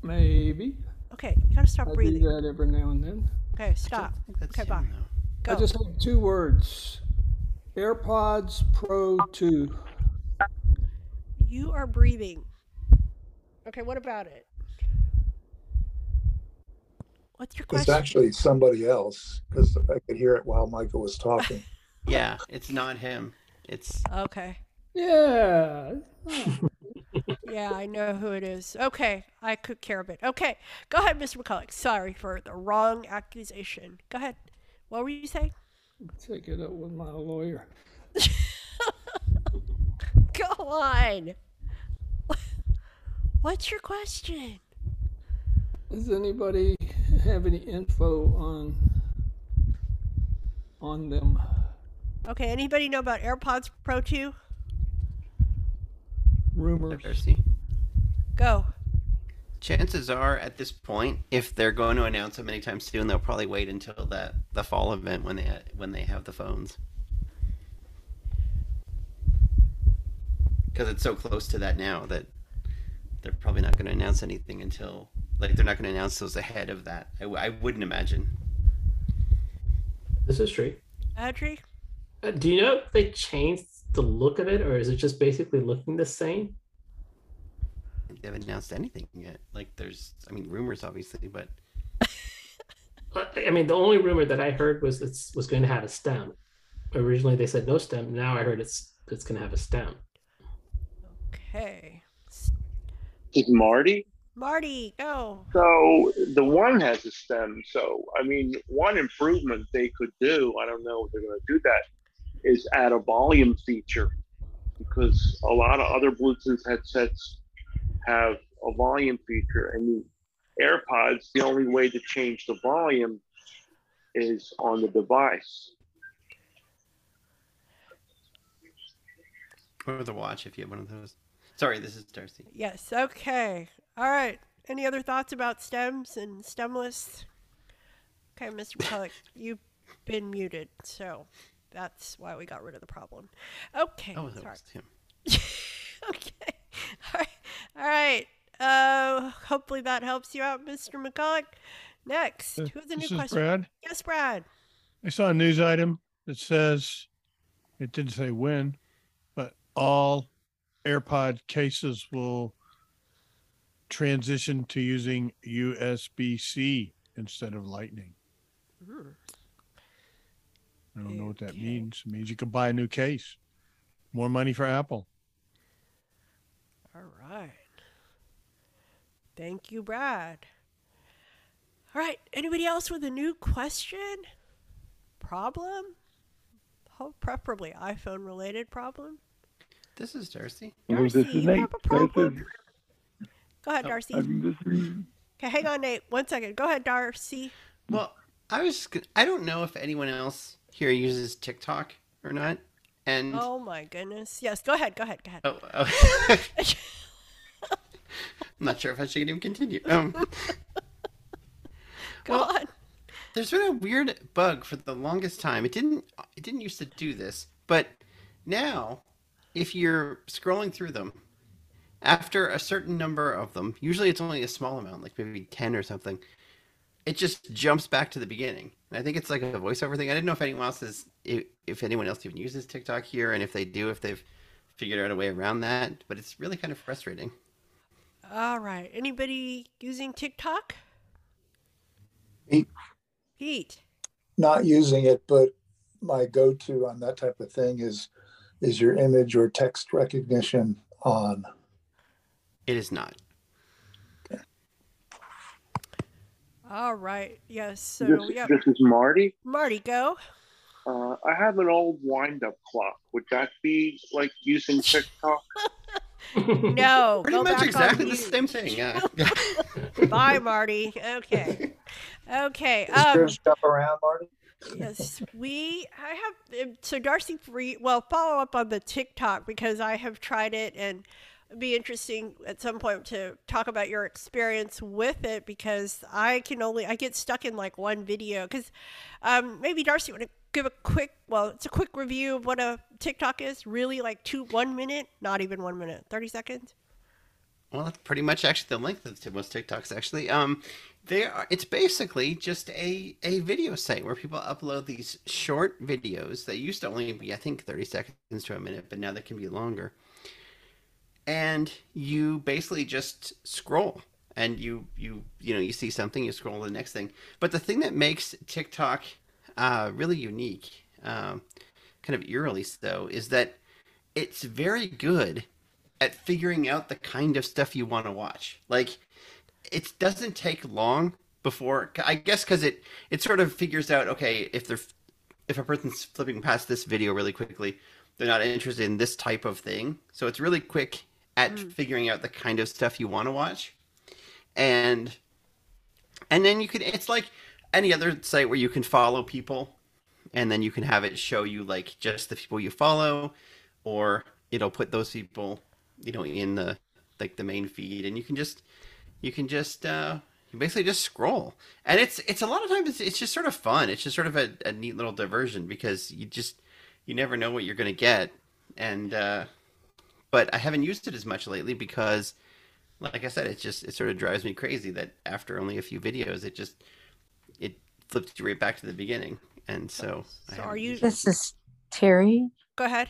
Maybe. Okay, you gotta stop I breathing. I do that every now and then. Okay, stop. Okay, bye. Go. I just have two words. AirPods Pro two. You are breathing. Okay, what about it? What's your question? It's actually somebody else, because I could hear it while Michael was talking. Yeah, it's not him. It's okay. Yeah. Oh. Yeah, I know who it is. Okay, I could care a bit. Okay, go ahead, Mister McCulloch. Sorry for the wrong accusation. Go ahead. What were you saying? Take it up with my lawyer. Go on. What's your question? Does anybody have any info on on them? Okay, anybody know about AirPods Pro two? Rumors. Go. Chances are, at this point, if they're going to announce them anytime soon, they'll probably wait until that the fall event when they when they have the phones, because it's so close to that now that they're probably not going to announce anything until. Like, they're not going to announce those ahead of that. I, I wouldn't imagine. This is true. Audrey? Uh, do you know if they changed the look of it, or is it just basically looking the same? They haven't announced anything yet. Like, there's, I mean, rumors, obviously, but. I mean, the only rumor that I heard was it was going to have a stem. Originally, they said no stem. Now I heard it's it's going to have a stem. Okay. Is Marty? Marty, go. So the one has a stem. So, I mean, one improvement they could do, I don't know if they're going to do that, is add a volume feature, because a lot of other Bluetooth headsets have a volume feature. And the AirPods, the only way to change the volume is on the device. Or the watch if you have one of those. Sorry, this is Darcy. Yes. Okay. All right. Any other thoughts about stems and stemless? Okay, Mister Pellick, you've been muted, so that's why we got rid of the problem. Okay. Oh, that was him. Okay. All right. All right. Uh, hopefully that helps you out, Mister McCulloch. Next, uh, who has a new question? This is Brad. Yes, Brad. I saw a news item that says, it didn't say when, but all AirPod cases will transition to using U S B C instead of Lightning. Ooh. I don't okay. know what that means. It means you can buy a new case. More money for Apple. All right. Thank you, Brad. All right. Anybody else with a new question? Problem? Oh, preferably iPhone related problem. This is Darcy. Darcy, oh, this is you Nate. Have a problem. Is... Go ahead, Darcy. Oh, okay, hang on, Nate. One second. Go ahead, Darcy. Well, I was I don't know if anyone else here uses TikTok or not. And oh my goodness. Yes, go ahead. Go ahead. Go ahead. Oh, oh. I'm not sure if I should even continue. Um, Go well, on. There's been a weird bug for the longest time. It didn't it didn't used to do this, but now if you're scrolling through them, after a certain number of them, usually it's only a small amount, like maybe ten or something, it just jumps back to the beginning. And I think it's like a voiceover thing. I didn't know if anyone else is if, if anyone else even uses TikTok here, and if they do, if they've figured out a way around that, but it's really kind of frustrating. All right. Anybody using TikTok? Pete. Pete. Not using it, but my go-to on that type of thing is is your image or text recognition on? It is not. Okay. All right. Yes. So this, yeah. this is Marty. Marty, go. Uh, I have an old wind-up clock. Would that be like using TikTok? No, pretty go much back exactly the same thing. Yeah. Bye, Marty. Okay, okay. Is um, there stuff around, Marty? Yes, we. I have. So, Darcy, free. Well, follow up on the TikTok because I have tried it, and it'd be interesting at some point to talk about your experience with it because I can only I get stuck in like one video because um, maybe Darcy want to give a quick, well, it's a quick review of what a TikTok is. Really, like two, one minute, not even one minute, thirty seconds. Well, that's pretty much actually the length of most TikToks. Actually, um, they are. It's basically just a a video site where people upload these short videos that used to only be, I think, thirty seconds to a minute, but now they can be longer. And you basically just scroll, and you you you know you see something, you scroll to the next thing. But the thing that makes TikTok Uh, really unique, um, kind of eerily so, is that it's very good at figuring out the kind of stuff you want to watch. Like, it doesn't take long before, I guess, because it it sort of figures out, okay, if they're if a person's flipping past this video really quickly, they're not interested in this type of thing. So it's really quick at mm. figuring out the kind of stuff you want to watch, and and then you could. It's like any other site where you can follow people and then you can have it show you like just the people you follow, or it'll put those people, you know, in the, like the main feed, and you can just, you can just, uh, you basically just scroll. And it's, it's a lot of times it's, it's just sort of fun. It's just sort of a, a neat little diversion because you just, you never know what you're going to get. And, uh, but I haven't used it as much lately because like I said, it's just, it sort of drives me crazy that after only a few videos, it just, it flips you right back to the beginning. And so, so are you this is Terry. Go ahead.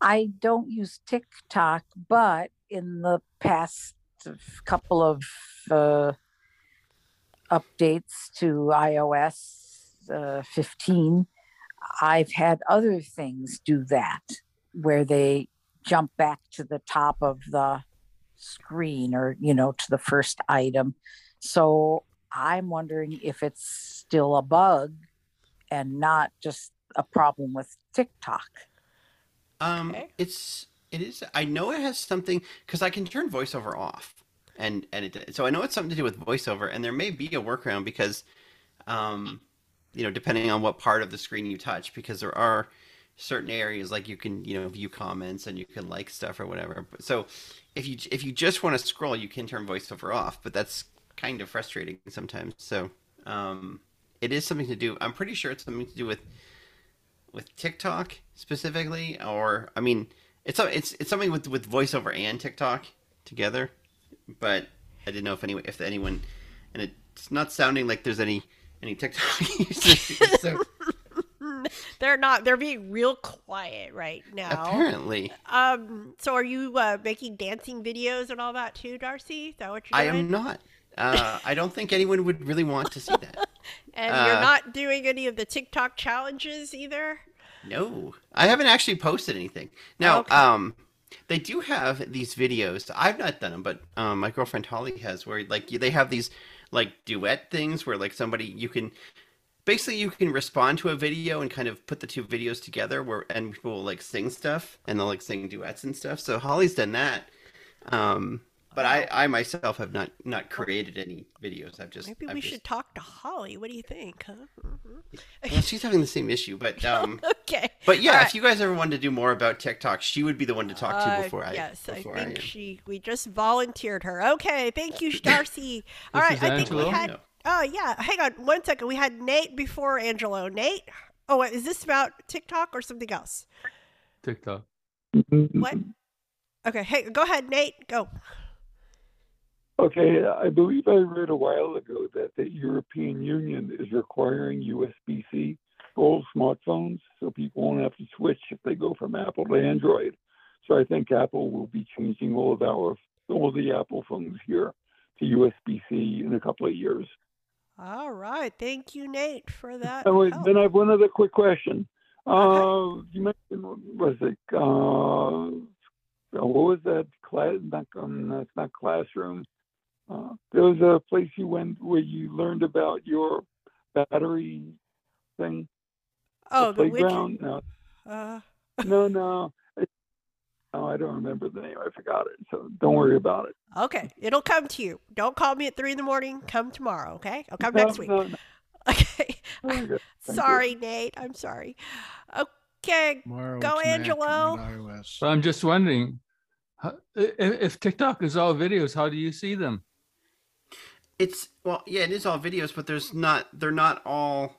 I don't use TikTok, but in the past couple of uh, updates to iOS uh, fifteen, I've had other things do that where they jump back to the top of the screen, or, you know, to the first item. So I'm wondering if it's still a bug and not just a problem with TikTok. Um, okay. It's, it is, I know it has something, because I can turn voiceover off. And, and it, so I know it's something to do with voiceover, and there may be a workaround because, um, you know, depending on what part of the screen you touch, because there are certain areas, like you can, you know, view comments and you can like stuff or whatever. So if you if you just want to scroll, you can turn voiceover off, but that's kind of frustrating sometimes. So um, it is something to do. I'm pretty sure it's something to do with with TikTok specifically, or I mean, it's it's it's something with with voiceover and TikTok together. But I didn't know if anyone if anyone, and it's not sounding like there's any any TikTok users. So. They're not. They're being real quiet right now. Apparently. Um. So, are you uh, making dancing videos and all that too, Darcy? Is that what you're doing? I am not. Uh, I don't think anyone would really want to see that. And uh, you're not doing any of the TikTok challenges either? No, I haven't actually posted anything. Now, okay. um, they do have these videos. I've not done them, but um, my girlfriend Holly has, where like they have these like duet things where like somebody you can. Basically, you can respond to a video and kind of put the two videos together where and people will like sing stuff and they'll like sing duets and stuff. So Holly's done that. Um, but I, I myself have not, not created any videos. I've just Maybe I've we just... should talk to Holly. What do you think? Huh? Well, she's having the same issue. But um, okay. But yeah, right. If you guys ever wanted to do more about TikTok, she would be the one to talk to before uh, I Yes, before I think I she. we just volunteered her. Okay. Thank you, Darcy. All right. I think we had... No. Oh, yeah. Hang on one second. We had Nate before Angelo. Nate? Oh, is this about TikTok or something else? TikTok. What? Okay. Hey, go ahead, Nate. Go. Okay. I believe I read a while ago that the European Union is requiring U S B C for old smartphones, so people won't have to switch if they go from Apple to Android. So I think Apple will be changing all of our, all the Apple phones here to U S B C in a couple of years. All right. Thank you, Nate, for that. Oh, wait, then I have one other quick question. Okay. Uh, you mentioned, what was it? Uh, what was that class? Not, um, no, it's not classroom. Uh, there was a place you went where you learned about your battery thing. Oh, the, the playground. No. Uh... no, no. Oh, I don't remember the name. I forgot it. So don't worry about it. Okay. It'll come to you. Don't call me at three in the morning. Come tomorrow. Okay. I'll come no, next week. No, no. Okay. Sorry, you. Nate. I'm sorry. Okay. Tomorrow go, Angelo. So I'm just wondering if TikTok is all videos, how do you see them? It's well, yeah, it is all videos, but there's not, they're not all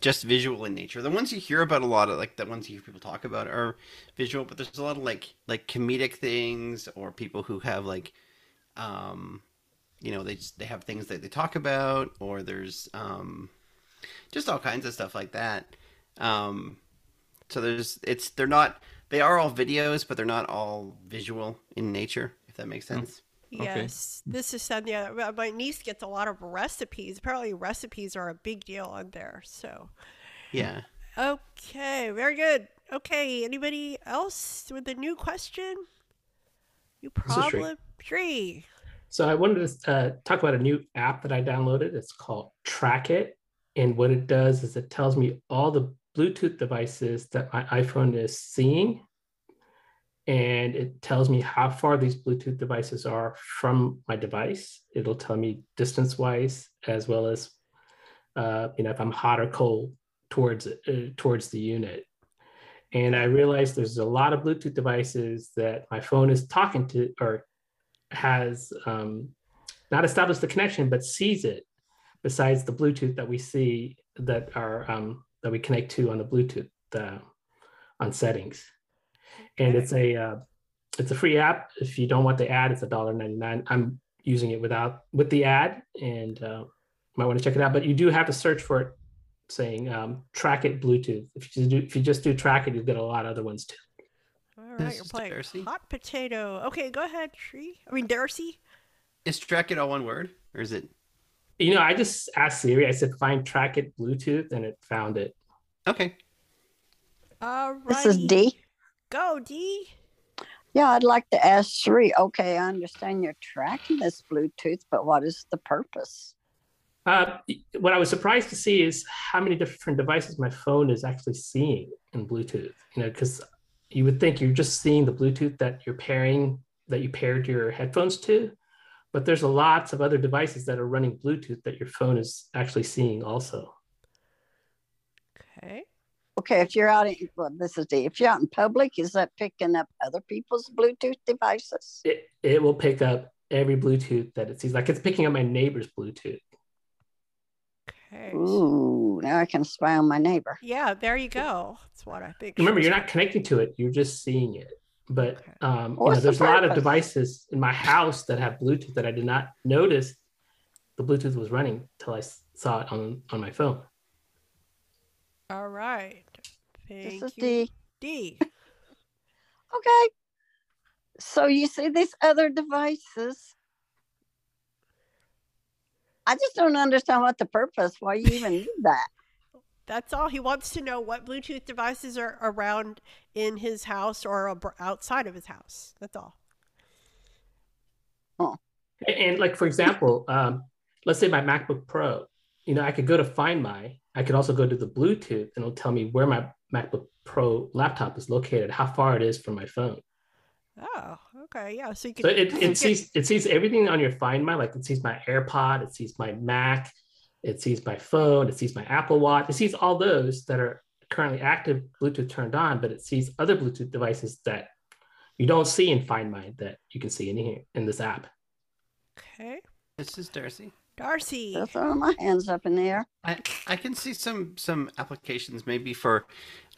just visual in nature. The ones you hear about a lot of, like the ones you hear people talk about are visual, but there's a lot of like, like comedic things or people who have like, um, you know, they just, they have things that they talk about, or there's, um, just all kinds of stuff like that. Um, so there's, it's, they're not, they are all videos, but they're not all visual in nature, if that makes sense. Mm-hmm. Yes, okay. This is Sandhya. My niece gets a lot of recipes. Apparently recipes are a big deal on there. So, yeah. Okay, very good. Okay, anybody else with a new question? New problem three. So I wanted to uh, talk about a new app that I downloaded. It's called Track It. And what it does is it tells me all the Bluetooth devices that my iPhone is seeing. And it tells me how far these Bluetooth devices are from my device. It'll tell me distance-wise, as well as uh, you know, if I'm hot or cold towards uh, towards the unit. And I realized there's a lot of Bluetooth devices that my phone is talking to, or has um, not established the connection, but sees it. Besides the Bluetooth that we see that are um, that we connect to on the Bluetooth uh, on settings. And it's a uh, it's a free app. If you don't want the ad, it's a dollar ninety-nine. I'm using it without with the ad, and uh, might want to check it out. But you do have to search for it, saying um, Track It Bluetooth. If you do, if you just do Track It, you'll get a lot of other ones too. All right, you're playing hot potato. Okay, go ahead, Tree. I mean, Darcy. Is Track It all one word, or is it? You know, I just asked Siri. I said, "Find Track It Bluetooth," and it found it. Okay. All right. This is D. Go, Dee. Yeah, I'd like to ask Sri. Okay, I understand you're tracking this Bluetooth, but what is the purpose? Uh, what I was surprised to see is how many different devices my phone is actually seeing in Bluetooth. You know, because you would think you're just seeing the Bluetooth that you're pairing, that you paired your headphones to, but there's a lots of other devices that are running Bluetooth that your phone is actually seeing also. Okay. Okay, if you're out, in, well, this is the, if you're out in public, is that picking up other people's Bluetooth devices? It it will pick up every Bluetooth that it sees. Like it's picking up my neighbor's Bluetooth. Okay. Ooh, now I can spy on my neighbor. Yeah, there you go. That's what I think. Remember, you're not connecting to it; you're just seeing it. But okay. um, you know, there's the a lot of devices in my house that have Bluetooth that I did not notice the Bluetooth was running till I saw it on on my phone. All right. Thank this is you, D. D. Okay. So you see these other devices. I just don't understand what the purpose, why you even need that. That's all. He wants to know what Bluetooth devices are around in his house or outside of his house. That's all. Oh. And like, for example, um, let's say my MacBook Pro, you know, I could go to Find My. I could also go to the Bluetooth and it'll tell me where my MacBook Pro laptop is located, how far it is from my phone. Oh, okay. Yeah. So you can, so it, it you sees can... it sees everything on your Find My, like it sees my AirPod, it sees my Mac, it sees my phone, it sees my Apple Watch, it sees all those that are currently active Bluetooth turned on, but it sees other Bluetooth devices that you don't see in Find My that you can see in here in this app. Okay. This is Darcy. Darcy. I'll throw my hands up in the air. I, I can see some some applications maybe for,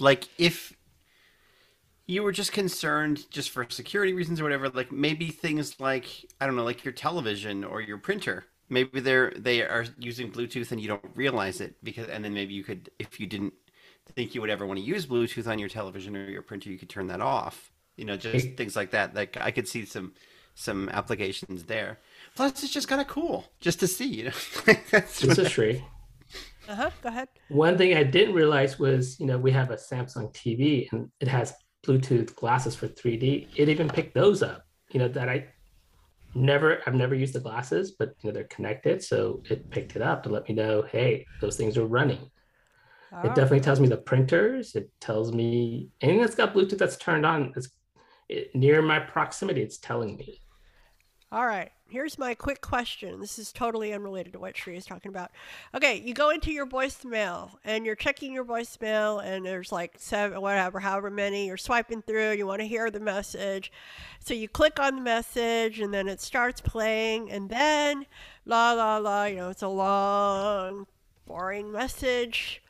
like, if you were just concerned just for security reasons or whatever, like maybe things like, I don't know, like your television or your printer. Maybe they're they are using Bluetooth and you don't realize it, because, and then maybe you could, if you didn't think you would ever want to use Bluetooth on your television or your printer, you could turn that off. You know, just things like that. Like I could see some some applications there. Plus, it's just kind of cool just to see, you know. That's this is true. Uh-huh, go ahead. One thing I didn't realize was, you know, we have a Samsung T V and it has Bluetooth glasses for three D. It even picked those up, you know, that I never, I've never used the glasses, but you know, they're connected. So it picked it up to let me know, hey, those things are running. All it definitely right. tells me the printers. It tells me anything that's got Bluetooth that's turned on, it's it, near my proximity, it's telling me. All right. Here's my quick question. This is totally unrelated to what Sri is talking about. Okay, you go into your voicemail and you're checking your voicemail and there's like seven, whatever, however many, you're swiping through, you want to hear the message. So you click on the message and then it starts playing and then la, la, la, you know, it's a long, boring message.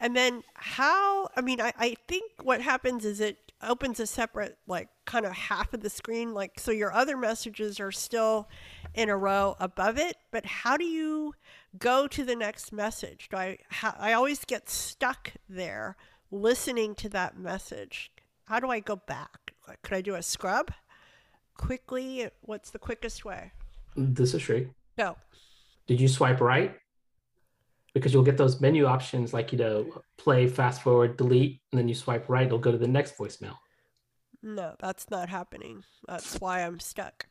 And then how, I mean, I, I think what happens is it opens a separate, like, kind of half of the screen, like, so your other messages are still in a row above it, but how do you go to the next message? Do I, how, I always get stuck there listening to that message. How do I go back? Like, could I do a scrub quickly? What's the quickest way? This is Sri. No. Did you swipe right? Because you'll get those menu options like, you know, play, fast forward, delete, and then you swipe right, it'll go to the next voicemail. No, that's not happening. That's why I'm stuck.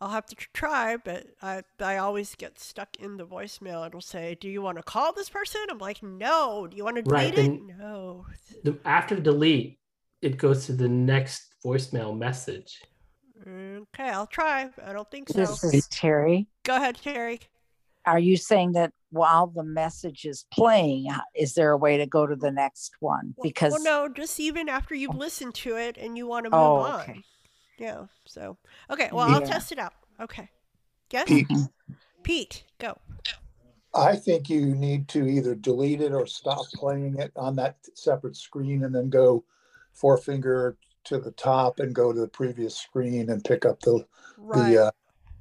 I'll have to try, but I, I always get stuck in the voicemail. It'll say, do you want to call this person? I'm like, no. Do you want to delete right, it? No. The, after delete, it goes to the next voicemail message. Okay, I'll try. I don't think so. This is Terry. Go ahead, Terry. Are you saying that while the message is playing, is there a way to go to the next one? Because well, no, just even after you've listened to it and you want to move oh, okay. on. Yeah. So, okay. Well, I'll yeah. test it out. Okay. Yes? Pete. Pete, go. I think you need to either delete it or stop playing it on that separate screen and then go forefinger to the top and go to the previous screen and pick up the right. the, uh,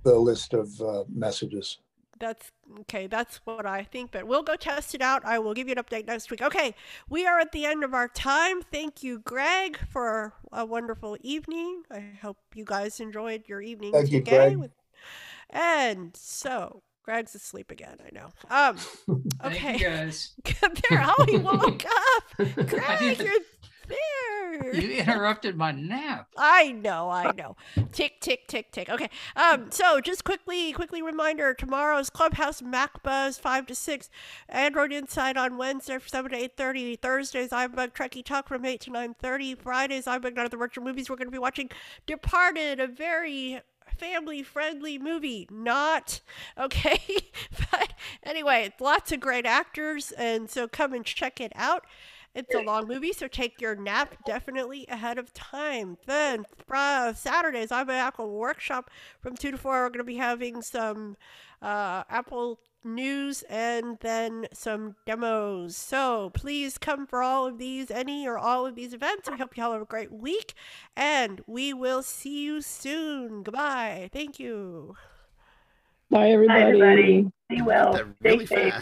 the list of uh, messages. That's okay. That's what I think, but we'll go test it out. I will give you an update next week. Okay. We are at the end of our time. Thank you, Greg, for a wonderful evening. I hope you guys enjoyed your evening Thank today. You, Greg. And so Greg's asleep again. I know. Um, okay. Thank you guys. There, oh, he woke up. Greg, you're there. You interrupted my nap. I know, I know. Tick, tick, tick, tick. Okay. Um, so just quickly, quickly reminder, tomorrow's Clubhouse, Mac Buzz, five to six. Android Insight on Wednesday from seven to eight thirty. Thursday's iBug Trekkie Talk from eight to nine thirty. Friday's iBug Night at the Virtual Movies. We're going to be watching Departed, a very family-friendly movie. Not, okay? But anyway, lots of great actors, and so come and check it out. It's a long movie, so take your nap definitely ahead of time. Then uh, Saturdays, I'm at Apple Workshop from two to four. We're going to be having some uh, Apple news and then some demos. So please come for all of these, any or all of these events. We hope you all have a great week, and we will see you soon. Goodbye. Thank you. Bye, everybody. Bye, everybody. Be well. Stay safe.